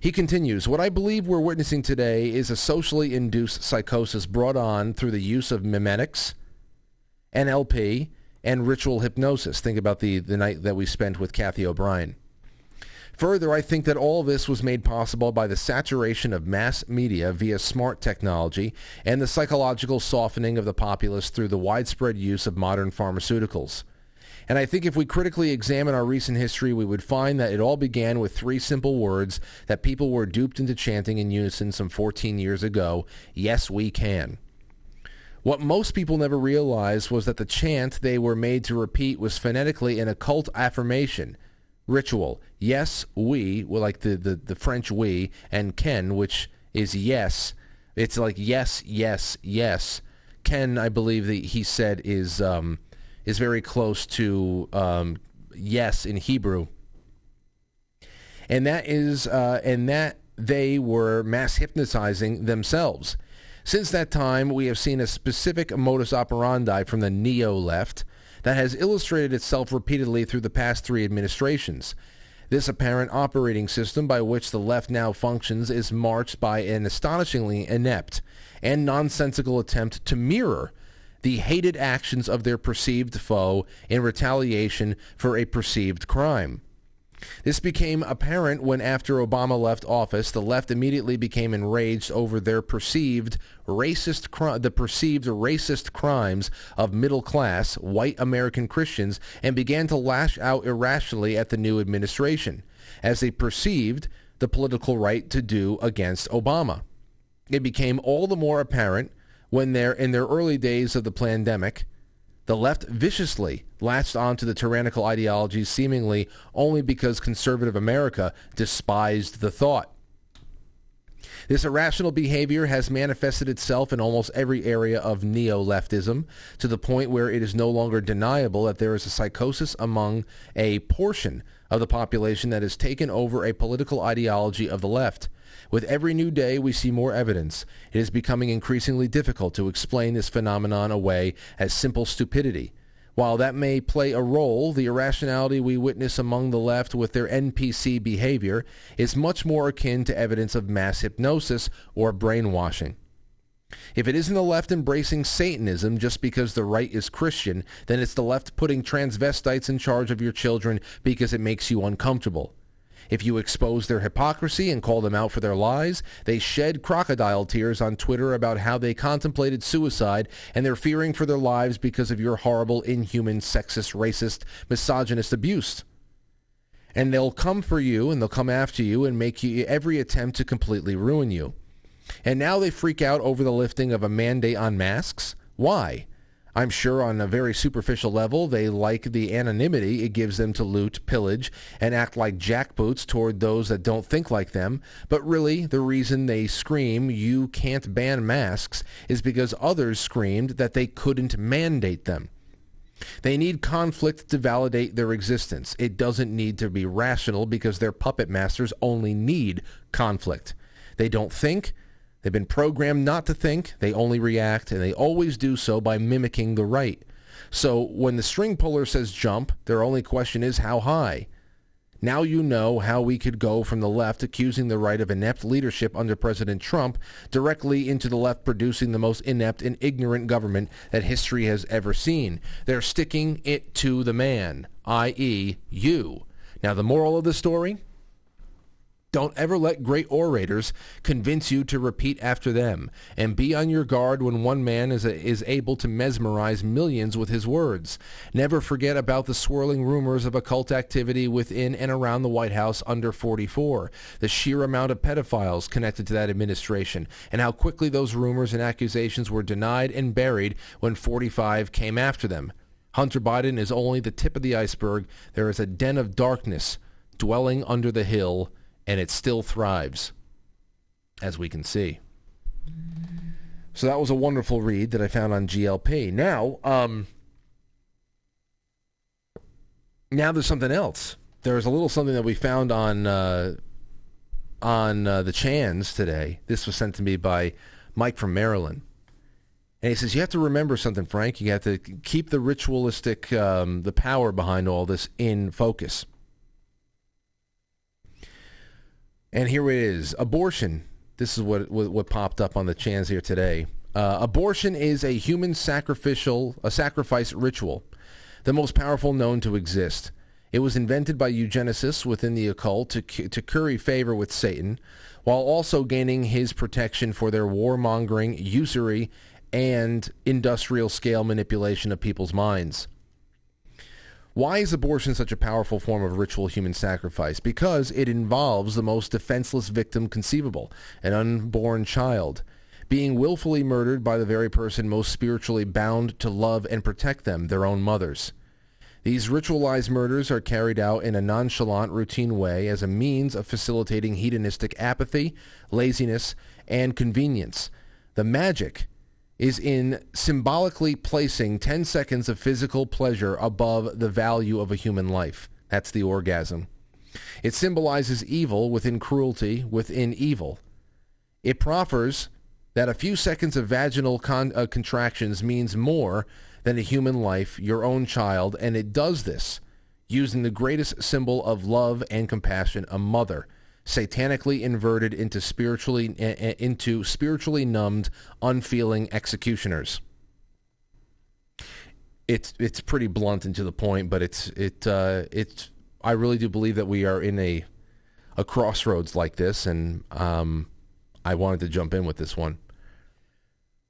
He continues, what I believe we're witnessing today is a socially induced psychosis brought on through the use of mimetics, NLP, and ritual hypnosis. Think about the night that we spent with Kathy O'Brien. Further, I think that all this was made possible by the saturation of mass media via smart technology and the psychological softening of the populace through the widespread use of modern pharmaceuticals. And I think if we critically examine our recent history, we would find that it all began with three simple words that people were duped into chanting in unison some 14 years ago, yes, we can. What most people never realized was that the chant they were made to repeat was phonetically an occult affirmation, ritual. Yes, we, like the French we, and can, which is yes. It's like yes, yes, yes. Can, I believe that he said, is very close to yes in Hebrew, and that they were mass hypnotizing themselves. Since that time, we have seen a specific modus operandi from the neo-left that has illustrated itself repeatedly through the past three administrations. This apparent operating system by which the left now functions is marked by an astonishingly inept and nonsensical attempt to mirror the hated actions of their perceived foe in retaliation for a perceived crime. This became apparent when, after Obama left office, the left immediately became enraged over their perceived racist crimes of middle-class white American Christians and began to lash out irrationally at the new administration, as they perceived the political right to do against Obama. It became all the more apparent when, in their early days of the pandemic, the left viciously latched onto the tyrannical ideology seemingly only because conservative America despised the thought. This irrational behavior has manifested itself in almost every area of neo-leftism, to the point where it is no longer deniable that there is a psychosis among a portion of the population that has taken over a political ideology of the left. With every new day, we see more evidence. It is becoming increasingly difficult to explain this phenomenon away as simple stupidity. While that may play a role, the irrationality we witness among the left with their NPC behavior is much more akin to evidence of mass hypnosis or brainwashing. If it isn't the left embracing Satanism just because the right is Christian, then it's the left putting transvestites in charge of your children because it makes you uncomfortable. If you expose their hypocrisy and call them out for their lies, they shed crocodile tears on Twitter about how they contemplated suicide and they're fearing for their lives because of your horrible, inhuman, sexist, racist, misogynist abuse. And they'll come for you and they'll come after you and make you every attempt to completely ruin you. And now they freak out over the lifting of a mandate on masks. Why? I'm sure on a very superficial level, they like the anonymity it gives them to loot, pillage, and act like jackboots toward those that don't think like them. But really, the reason they scream, "You can't ban masks," is because others screamed that they couldn't mandate them. They need conflict to validate their existence. It doesn't need to be rational because their puppet masters only need conflict. They don't think. They've been programmed not to think, they only react, and they always do so by mimicking the right. So when the string puller says jump, their only question is how high. Now you know how we could go from the left accusing the right of inept leadership under President Trump directly into the left producing the most inept and ignorant government that history has ever seen. They're sticking it to the man, i.e. you. Now the moral of the story? Don't ever let great orators convince you to repeat after them, and be on your guard when one man is able to mesmerize millions with his words. Never forget about the swirling rumors of occult activity within and around the White House under 44, the sheer amount of pedophiles connected to that administration, and how quickly those rumors and accusations were denied and buried when 45 came after them. Hunter Biden is only the tip of the iceberg. There is a den of darkness dwelling under the hill, and it still thrives, as we can see. So that was a wonderful read that I found on GLP. Now there's something else. There's a little something that we found on the Chans today. This was sent to me by Mike from Maryland. And he says, you have to remember something, Frank. You have to keep the ritualistic, the power behind all this in focus. And here it is. Abortion. This is what popped up on the Chans here today. Abortion is a human sacrifice ritual, the most powerful known to exist. It was invented by eugenicists within the occult to curry favor with Satan, while also gaining his protection for their warmongering, usury, and industrial-scale manipulation of people's minds. Why is abortion such a powerful form of ritual human sacrifice? Because it involves the most defenseless victim conceivable, an unborn child, being willfully murdered by the very person most spiritually bound to love and protect them, their own mothers. These ritualized murders are carried out in a nonchalant, routine way as a means of facilitating hedonistic apathy, laziness, and convenience. The magic is in symbolically placing 10 seconds of physical pleasure above the value of a human life. That's the orgasm. It symbolizes evil within cruelty within evil. It proffers that a few seconds of vaginal contractions means more than a human life, your own child, and it does this using the greatest symbol of love and compassion, a mother, satanically inverted into spiritually numbed, unfeeling executioners. It's pretty blunt and to the point, but it's I really do believe that we are in a crossroads like this, and I wanted to jump in with this one.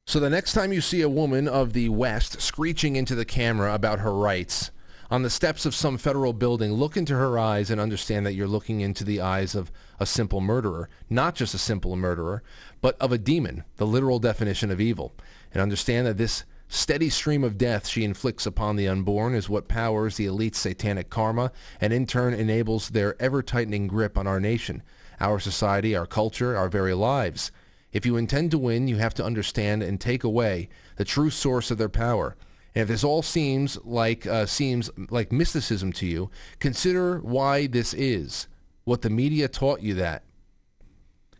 So the next time you see a woman of the West screeching into the camera about her rights on the steps of some federal building, look into her eyes and understand that you're looking into the eyes of a simple murderer, not just a simple murderer, but of a demon, the literal definition of evil, and understand that this steady stream of death she inflicts upon the unborn is what powers the elite's satanic karma and in turn enables their ever-tightening grip on our nation, our society, our culture, our very lives. If you intend to win, you have to understand and take away the true source of their power. And if this all seems like mysticism to you, consider why this is, what the media taught you that.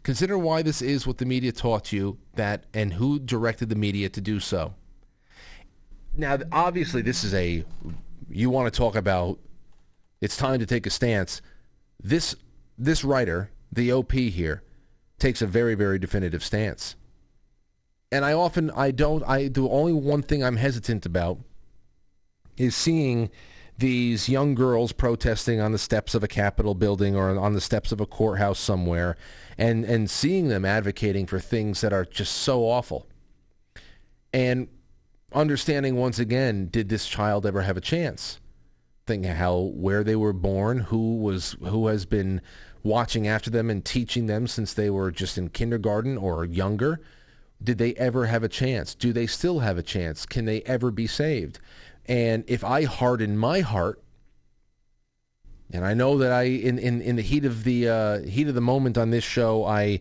Consider why this is what the media taught you that and who directed the media to do so. Now, obviously, this is you want to talk about, it's time to take a stance. This writer, the OP here, takes a very, very definitive stance. And the only one thing I'm hesitant about is seeing these young girls protesting on the steps of a Capitol building or on the steps of a courthouse somewhere and seeing them advocating for things that are just so awful. And understanding once again, did this child ever have a chance? Thinking where they were born, who has been watching after them and teaching them since they were just in kindergarten or younger. Did they ever have a chance? Do they still have a chance? Can they ever be saved? And if I harden my heart, and I know that I in the heat of the moment on this show, I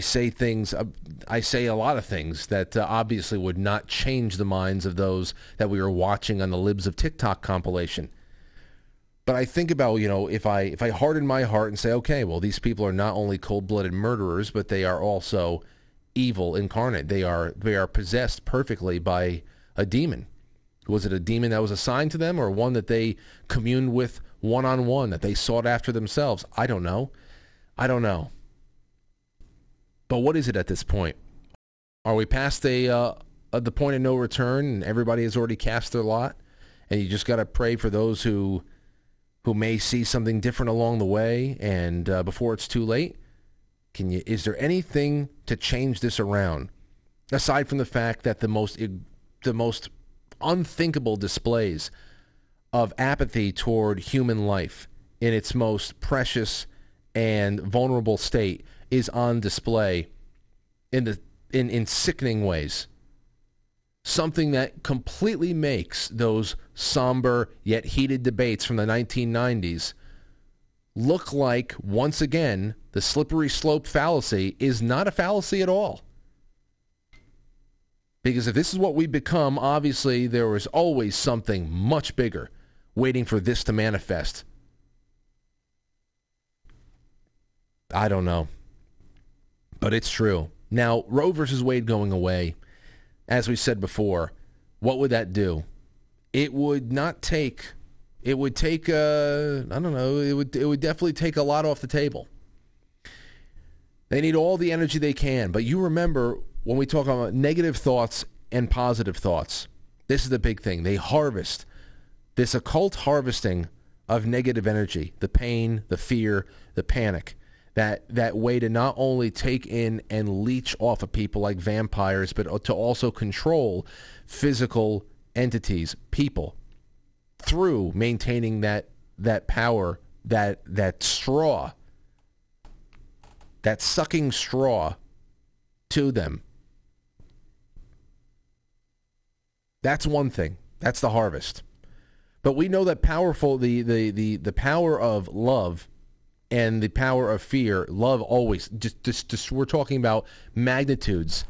say a lot of things that obviously would not change the minds of those that we were watching on the Libs of TikTok compilation. But I think about, if I harden my heart and say, okay, well, these people are not only cold-blooded murderers, but they are also evil incarnate. They are possessed perfectly by a demon. Was it a demon that was assigned to them or one that they communed with one-on-one, that they sought after themselves? I don't know. But what is it at this point? Are we past the point of no return and everybody has already cast their lot? And you just got to pray for those who may see something different along the way and before it's too late? Is there anything to change this around, aside from the fact that the most unthinkable displays of apathy toward human life in its most precious and vulnerable state is on display in sickening ways? Something that completely makes those somber yet heated debates from the 1990s look like, once again, the slippery slope fallacy is not a fallacy at all. Because if this is what we become, obviously there is always something much bigger waiting for this to manifest. I don't know. But it's true. Now, Roe versus Wade going away, as we said before, what would that do? It would definitely take a lot off the table. They need all the energy they can. But you remember when we talk about negative thoughts and positive thoughts, this is the big thing. They harvest this occult harvesting of negative energy, the pain, the fear, the panic, that way to not only take in and leech off of people like vampires, but to also control physical entities, people, through maintaining that power, that straw, that sucking straw to them. That's one thing. That's the harvest. But we know that the power of love and the power of fear, love always, just we're talking about magnitudes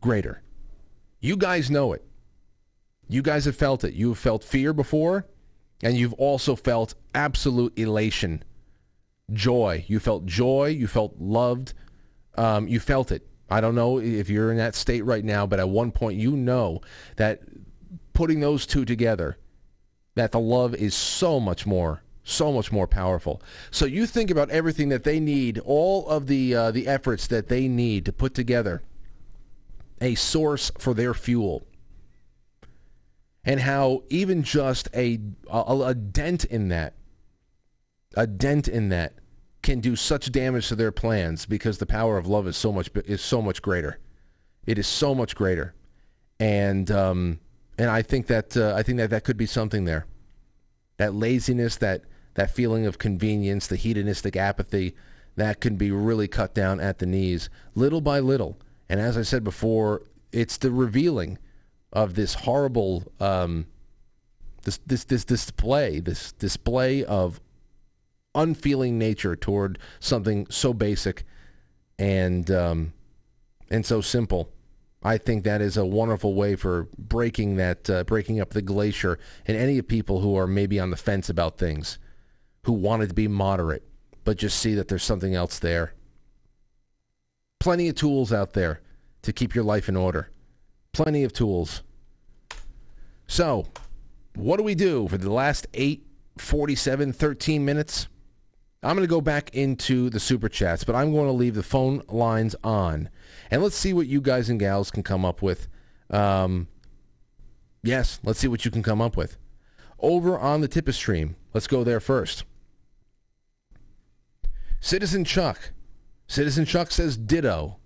greater. You guys know it. You guys have felt it. You have felt fear before, and you've also felt absolute elation, joy. You felt loved. You felt it. I don't know if you're in that state right now, but at one point you know that putting those two together, that the love is so much more powerful. So you think about everything that they need, all of the efforts that they need to put together a source for their fuel, and how even just a dent in that can do such damage to their plans, because the power of love is so much greater. It is so much greater, and I think that could be something there. That laziness, that feeling of convenience, the hedonistic apathy, that can be really cut down at the knees, little by little. And as I said before, it's the revealing of this horrible display of unfeeling nature toward something so basic and so simple. I think that is a wonderful way for breaking up the glacier in any of people who are maybe on the fence about things, who wanted to be moderate, but just see that there's something else there. Plenty of tools out there to keep your life in order. Plenty of tools. So, what do we do for the last 13 minutes? I'm going to go back into the Super Chats, but I'm going to leave the phone lines on. And let's see what you guys and gals can come up with. Yes, let's see what you can come up with. Over on the Tippa stream, let's go there first. Citizen Chuck says ditto.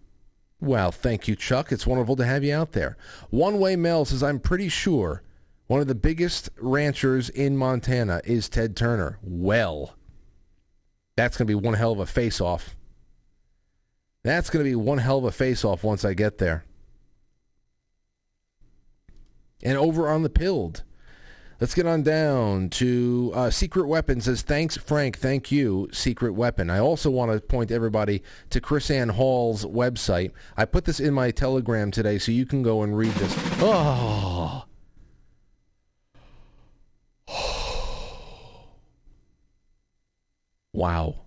Well, thank you, Chuck. It's wonderful to have you out there. One Way Mel says, I'm pretty sure one of the biggest ranchers in Montana is Ted Turner. Well... that's going to be one hell of a face-off. That's going to be one hell of a face-off once I get there. And over on the Pilled, let's get on down to Secret Weapon says, thanks, Frank. Thank you, Secret Weapon. I also want to point everybody to Chris Ann Hall's website. I put this in my Telegram today, so you can go and read this. Oh! Wow.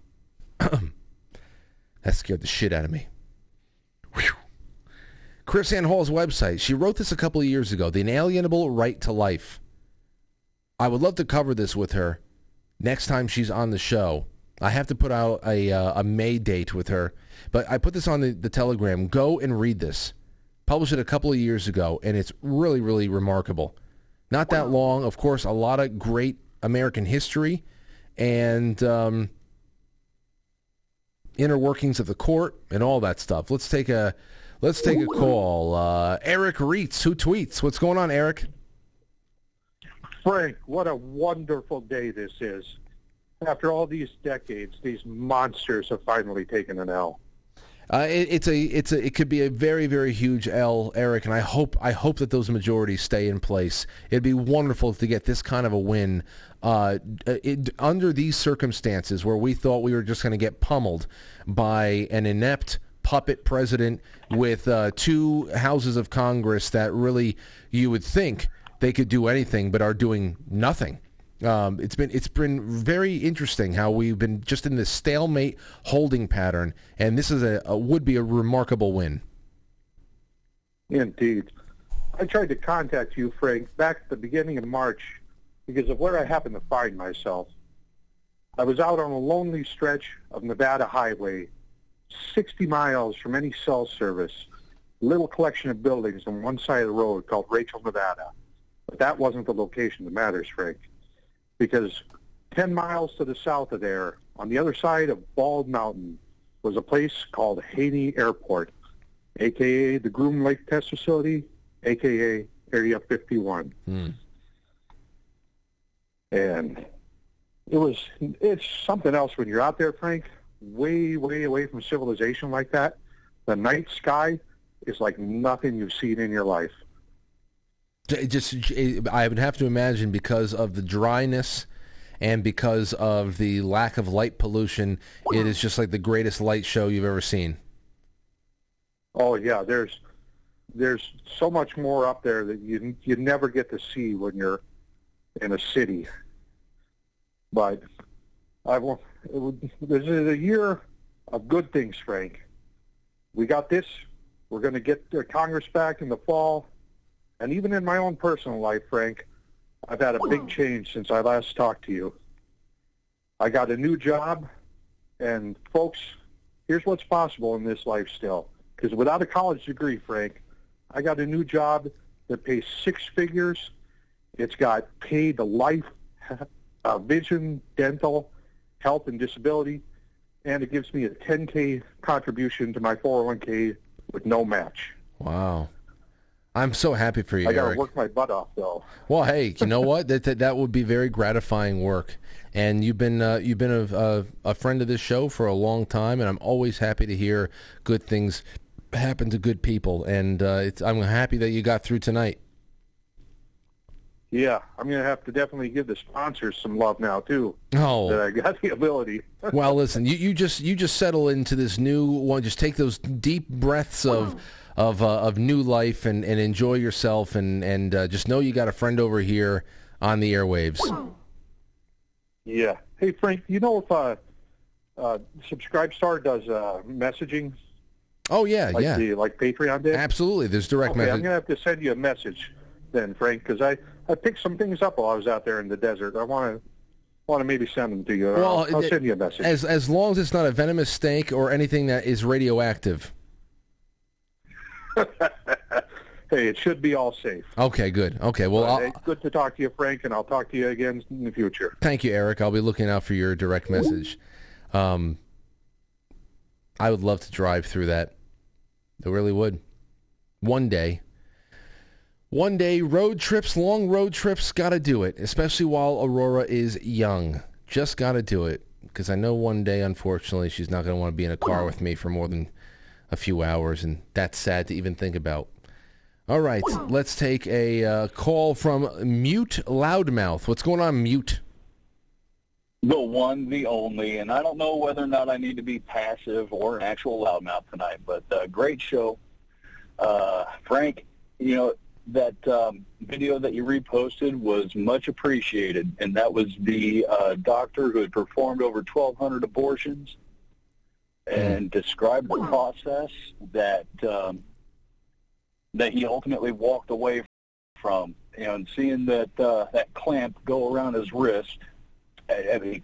That scared the shit out of me. Whew. Chris Ann Hall's website. She wrote this a couple of years ago. The Inalienable Right to Life. I would love to cover this with her next time she's on the show. I have to put out a May date with her. But I put this on the Telegram. Go and read this. Published it a couple of years ago, and it's really, really remarkable. Not that long. Of course, a lot of great American history and inner workings of the court and all that stuff. Let's take a call. Eric Reitz, who tweets. What's going on, Eric? Frank, what a wonderful day this is. After all these decades, these monsters have finally taken an L. It could be a very, very huge L, Eric, and I hope that those majorities stay in place. It'd be wonderful to get this kind of a win under these circumstances where we thought we were just going to get pummeled by an inept puppet president with two houses of Congress that really you would think they could do anything but are doing nothing. It's been very interesting how we've been just in this stalemate holding pattern, and this is would be a remarkable win. Indeed. I tried to contact you, Frank, back at the beginning of March because of where I happened to find myself. I was out on a lonely stretch of Nevada highway, 60 miles from any cell service, a little collection of buildings on one side of the road called Rachel, Nevada. But that wasn't the location that matters, Frank. Because 10 miles to the south of there, on the other side of Bald Mountain, was a place called Haney Airport, a.k.a. the Groom Lake Test Facility, a.k.a. Area 51. Mm. And it's something else when you're out there, Frank, way, way away from civilization like that. The night sky is like nothing you've seen in your life. I would have to imagine, because of the dryness and because of the lack of light pollution, it is just like the greatest light show you've ever seen. Oh yeah, there's so much more up there that you never get to see when you're in a city. But there's a year of good things, Frank. We got this. We're going to get Congress back in the fall. And even in my own personal life, Frank, I've had a big change since I last talked to you. I got a new job, and folks, here's what's possible in this life still. Because without a college degree, Frank, I got a new job that pays 6 figures. It's got paid life, vision, dental, health, and disability, and it gives me a 10K contribution to my 401k with no match. Wow. I'm so happy for you, Eric. I gotta work my butt off, though. Well, hey, you know what? That would be very gratifying work. And you've been a friend of this show for a long time, and I'm always happy to hear good things happen to good people. And I'm happy that you got through tonight. Yeah, I'm going to have to definitely give the sponsors some love now, too. Oh. That I got the ability. Well, listen, you just settle into this new one. Just take those deep breaths of new life and enjoy yourself and just know you got a friend over here on the airwaves. Yeah. Hey, Frank, you know if Subscribestar does messaging? Oh, yeah, Like Patreon did? Absolutely. There's direct message. I'm going to have to send you a message then, Frank, because I picked some things up while I was out there in the desert. I want to maybe send them to you. Well, I'll send you a message. As long as it's not a venomous snake or anything that is radioactive. Hey, it should be all safe. Okay, good. Okay, well, it's good to talk to you, Frank, and I'll talk to you again in the future. Thank you, Eric. I'll be looking out for your direct message. I would love to drive through that. I really would. One day, road trips, long road trips, gotta do it, especially while Aurora is young. Just gotta do it, because I know one day, unfortunately, she's not gonna want to be in a car with me for more than a few hours, and that's sad to even think about. All right, let's take a call from Mute Loudmouth. What's going on, Mute? The one, the only, and I don't know whether or not I need to be passive or an actual loudmouth tonight, but great show. Frank, you know, that video that you reposted was much appreciated, and that was the doctor who had performed over 1,200 abortions and described the process that he ultimately walked away from, and seeing that clamp go around his wrist. I mean,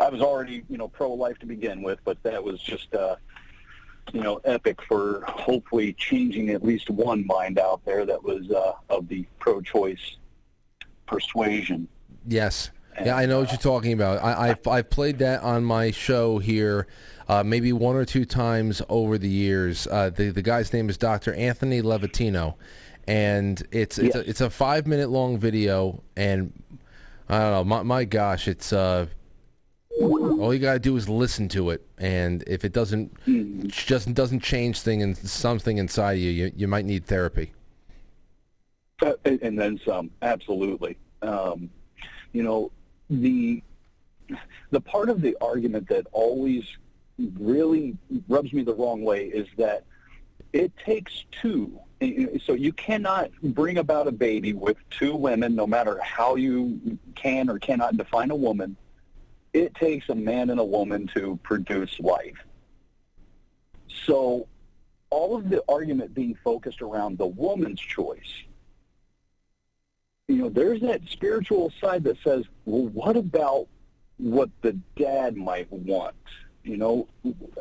I was already, you know, pro-life to begin with, but that was just you know, epic for hopefully changing at least one mind out there that was of the pro-choice persuasion. Yes. And, I know what you're talking about. I've played that on my show here maybe one or two times over the years. The guy's name is Dr. Anthony Levitino, and it's a 5-minute long video, and I don't know, my gosh, it's... all you gotta do is listen to it, and if it doesn't change something inside you might need therapy. And then some, absolutely. You know, the part of the argument that always really rubs me the wrong way is that it takes two. So you cannot bring about a baby with two women, no matter how you can or cannot define a woman. It takes a man and a woman to produce life. So all of the argument being focused around the woman's choice, you know, there's that spiritual side that says, well, what about what the dad might want? You know,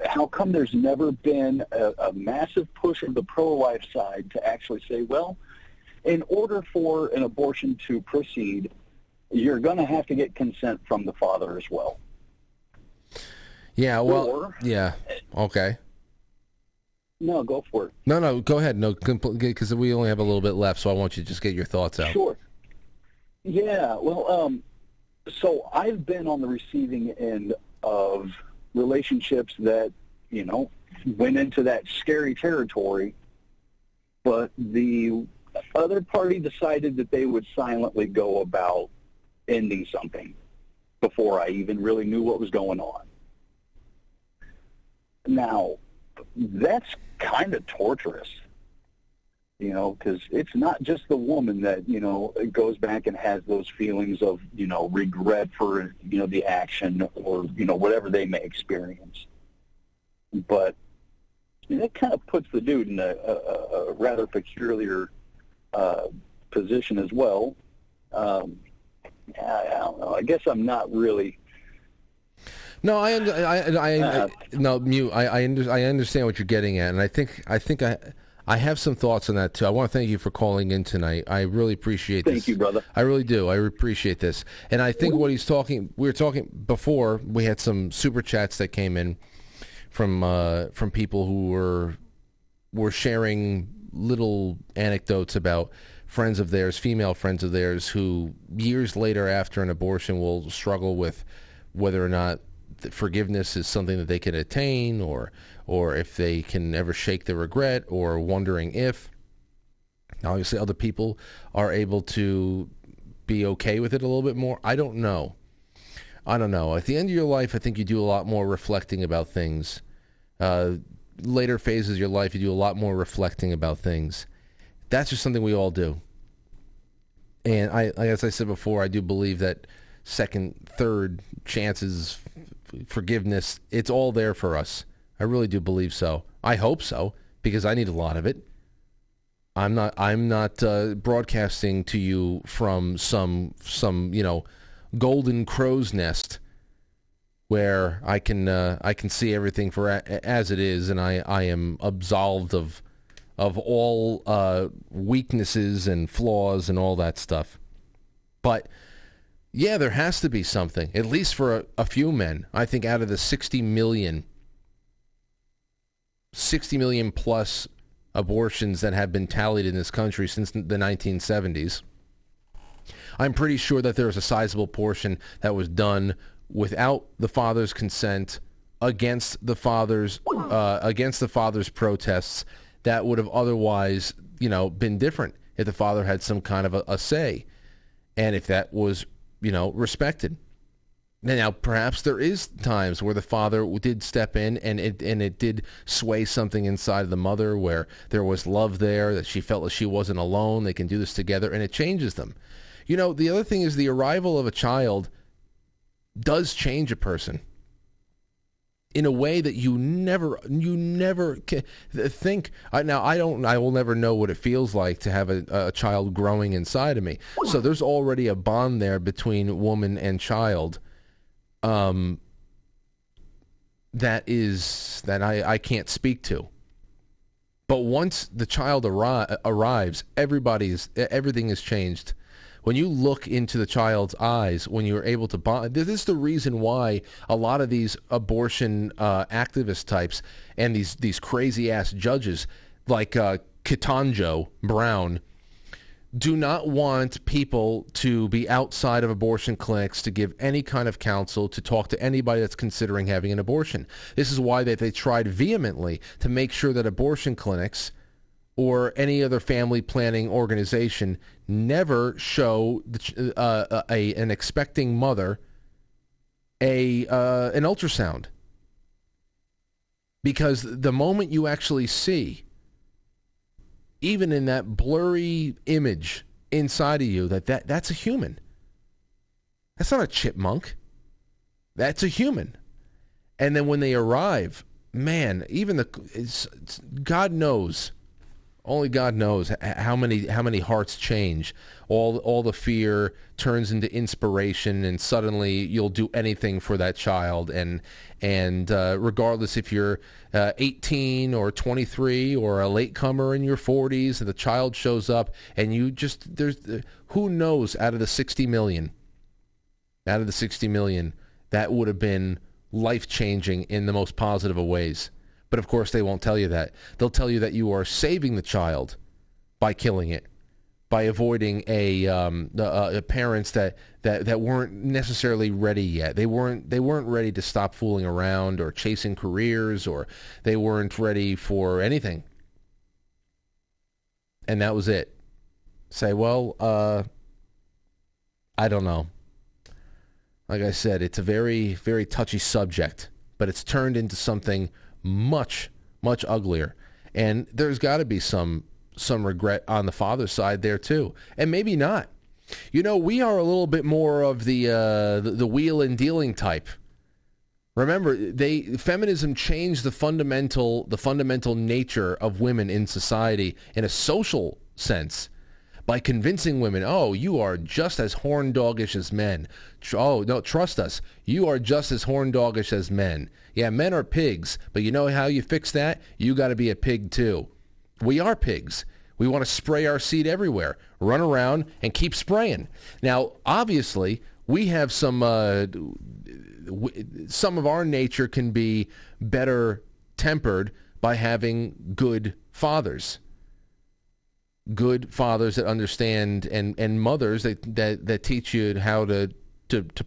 how come there's never been a massive push of the pro-life side to actually say, well, in order for an abortion to proceed, you're going to have to get consent from the father as well. Yeah, well, yeah, okay. No, go for it. No, go ahead. No, because we only have a little bit left, so I want you to just get your thoughts out. Sure. Yeah, well, so I've been on the receiving end of relationships that, you know, went into that scary territory, but the other party decided that they would silently go about ending something before I even really knew what was going on. Now, that's kind of torturous, you know, because it's not just the woman that, you know, goes back and has those feelings of, you know, regret for, you know, the action or, you know, whatever they may experience. But that kind of puts the dude in a rather peculiar position as well. I don't know. I guess I'm not really. No, I understand what you're getting at, and I have some thoughts on that too. I want to thank you for calling in tonight. I really appreciate this. Thank you, brother. I really do. I appreciate this. And I think what he's talking, we were talking before, we had some super chats that came in from people who were sharing little anecdotes about friends of theirs, female friends of theirs, who years later after an abortion will struggle with whether or not forgiveness is something that they can attain, or if they can ever shake the regret, or wondering if. Obviously other people are able to be okay with it a little bit more. I don't know. At the end of your life, I think you do a lot more reflecting about things. Later phases of your life, you do a lot more reflecting about things. That's just something we all do. And I as I said before, I do believe that second, third chances, forgiveness, it's all there for us. I really do believe so. I hope so, because I need a lot of it. I'm not broadcasting to you from some golden crow's nest where I can see everything for as it is, and I am absolved of all weaknesses and flaws and all that stuff. But yeah, there has to be something, at least for a few men. I think out of the 60 million plus abortions that have been tallied in this country since the 1970s, I'm pretty sure that there was a sizable portion that was done without the father's consent, against the father's protests, that would have otherwise, been different if the father had some kind of a say, and if that was, respected. Now, perhaps there is times where the father did step in, and it did sway something inside of the mother, where there was love there, that she felt that she wasn't alone, they can do this together, and it changes them. The other thing is, the arrival of a child does change a person in a way that you never can think. I will never know what it feels like to have a child growing inside of me. So there's already a bond there between woman and child, that I can't speak to. But once the child arrives, everything is changed. When you look into the child's eyes, when you're able to bond, this is the reason why a lot of these abortion activist types and these crazy-ass judges like Ketanjo Brown do not want people to be outside of abortion clinics to give any kind of counsel, to talk to anybody that's considering having an abortion. This is why they tried vehemently to make sure that abortion clinics or any other family planning organization never show an expecting mother an ultrasound. Because the moment you actually see, even in that blurry image inside of you, that's a human. That's not a chipmunk. That's a human. And then when they arrive, man, even God knows. Only God knows how many hearts change. All the fear turns into inspiration, and suddenly you'll do anything for that child. And regardless if you're 18 or 23 or a latecomer in your 40s, and the child shows up, and you just who knows, out of the 60 million, that would have been life-changing in the most positive of ways. But, of course, they won't tell you that. They'll tell you that you are saving the child by killing it, by avoiding a parents that weren't necessarily ready yet. They weren't ready to stop fooling around or chasing careers, or they weren't ready for anything. And that was it. Say, well, I don't know. Like I said, it's a very, very touchy subject, but it's turned into something much, much uglier. And there's got to be some regret on the father's side there too. And maybe not. We are a little bit more of the wheel and dealing type, Remember, feminism changed the fundamental nature of women in society in a social sense by convincing women, oh, you are just as horn doggish as men. Oh, no, trust us. You are just as horn doggish as men. Yeah, men are pigs, but you know how you fix that? You got to be a pig too. We are pigs. We want to spray our seed everywhere, run around, and keep spraying. Now, obviously, we have some of our nature can be better tempered by having good fathers that understand, and mothers that teach you how to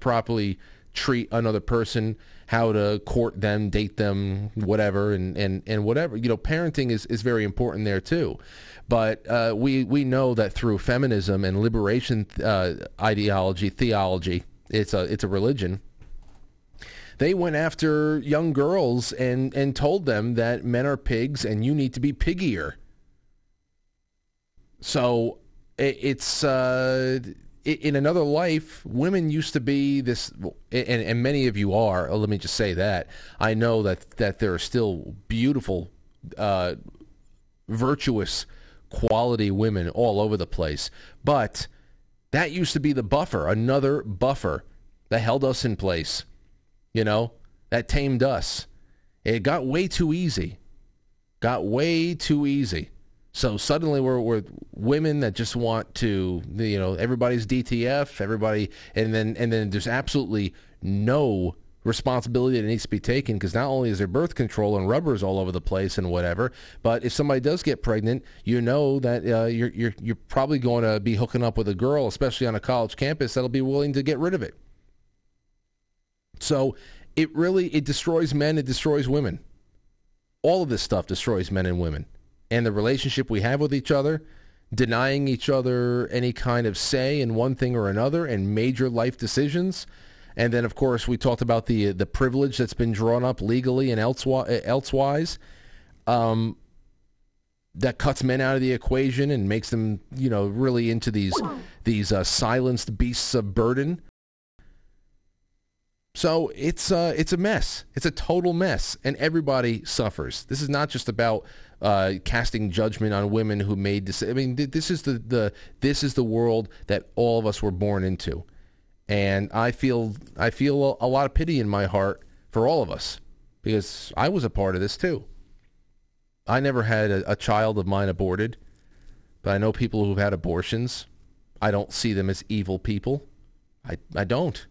properly treat another person, how to court them, date them, whatever, and whatever. You know, parenting is very important there too. But we know that through feminism and liberation ideology, theology, it's a religion. They went after young girls and told them that men are pigs and you need to be piggier. So in another life, women used to be this, and many of you are. Oh, let me just say that. I know that there are still beautiful, virtuous, quality women all over the place. But that used to be the buffer, another buffer that held us in place, you know, that tamed us. It got way too easy. So suddenly we're women that just want to, you know, everybody's DTF, everybody, and then there's absolutely no responsibility that needs to be taken, because not only is there birth control and rubbers all over the place and whatever, but if somebody does get pregnant, you know that you're probably going to be hooking up with a girl, especially on a college campus, that'll be willing to get rid of it. So it destroys men, it destroys women. All of this stuff destroys men and women. And the relationship we have with each other, denying each other any kind of say in one thing or another, and major life decisions. And then, of course, we talked about the privilege that's been drawn up legally and elsewise. That cuts men out of the equation and makes them, you know, really into these silenced beasts of burden. So it's a mess. It's a total mess, and everybody suffers. This is not just about casting judgment on women who made this. I mean, this is the world that all of us were born into, and I feel a lot of pity in my heart for all of us, because I was a part of this too. I never had a child of mine aborted, but I know people who've had abortions. I don't see them as evil people. I don't.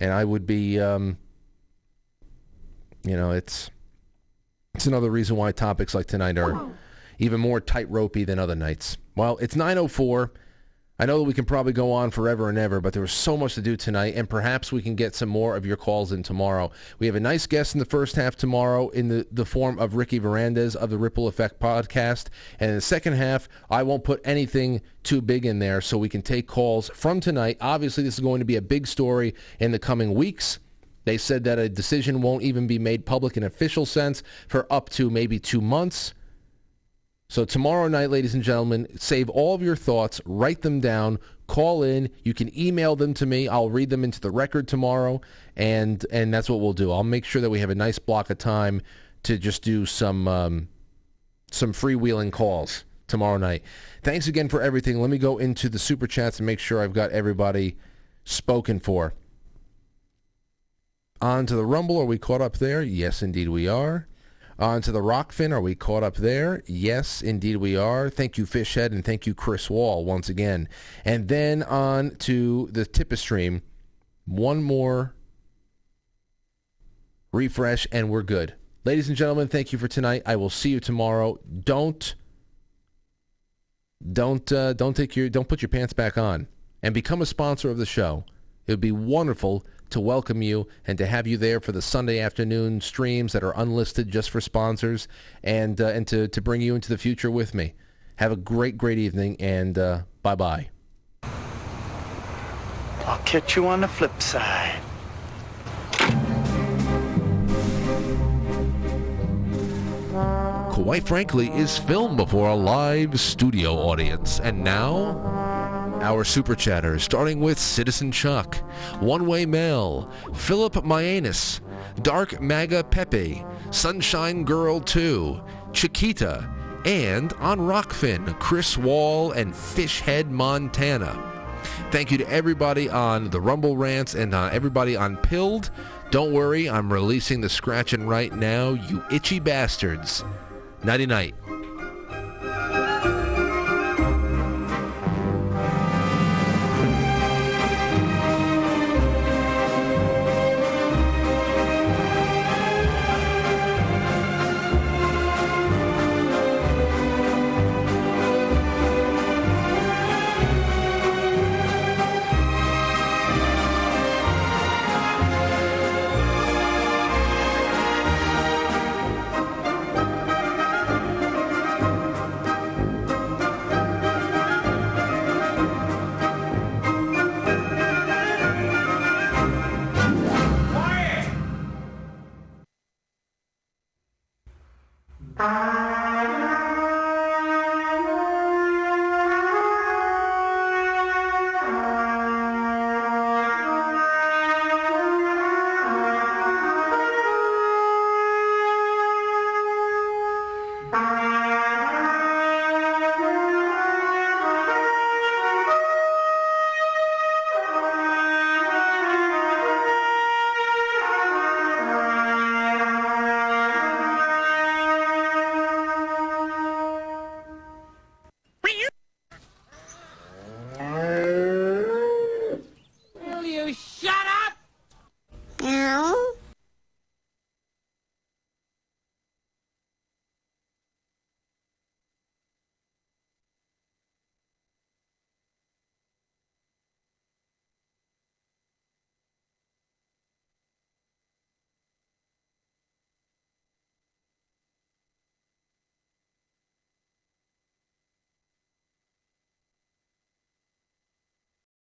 And I would be, you know, it's another reason why topics like tonight are even more tight-ropey than other nights. Well, it's 9:04. I know that we can probably go on forever and ever, but there was so much to do tonight, and perhaps we can get some more of your calls in tomorrow. We have a nice guest in the first half tomorrow in the form of Ricky Verandes of the Ripple Effect podcast. And in the second half, I won't put anything too big in there, so we can take calls from tonight. Obviously, this is going to be a big story in the coming weeks. They said that a decision won't even be made public in an official sense for up to maybe 2 months. So tomorrow night, ladies and gentlemen, save all of your thoughts, write them down, call in. You can email them to me. I'll read them into the record tomorrow, and that's what we'll do. I'll make sure that we have a nice block of time to just do some freewheeling calls tomorrow night. Thanks again for everything. Let me go into the Super Chats and make sure I've got everybody spoken for. On to the Rumble. Are we caught up there? Yes, indeed we are. On to the Rokfin, are we caught up there? Yes, indeed we are. Thank you, Fishhead, and thank you, Chris Wall, once again. And then on to the Tipistream. One more refresh, and we're good. Ladies and gentlemen, thank you for tonight. I will see you tomorrow. Don't put your pants back on, and become a sponsor of the show. It would be wonderful to welcome you and to have you there for the Sunday afternoon streams that are unlisted just for sponsors, and to bring you into the future with me. Have a great evening, and bye-bye. I'll catch you on the flip side. Quite Frankly is filmed before a live studio audience, and now Our super chatters, starting with Citizen Chuck, One Way Mail, Philip Myanus, Dark Maga Pepe, Sunshine Girl 2, Chiquita, and on Rokfin, Chris Wall and Fishhead Montana. Thank you to everybody on the Rumble Rants and everybody on Pilled. Don't worry, I'm releasing the scratchin' right now, you itchy bastards. Nighty-night.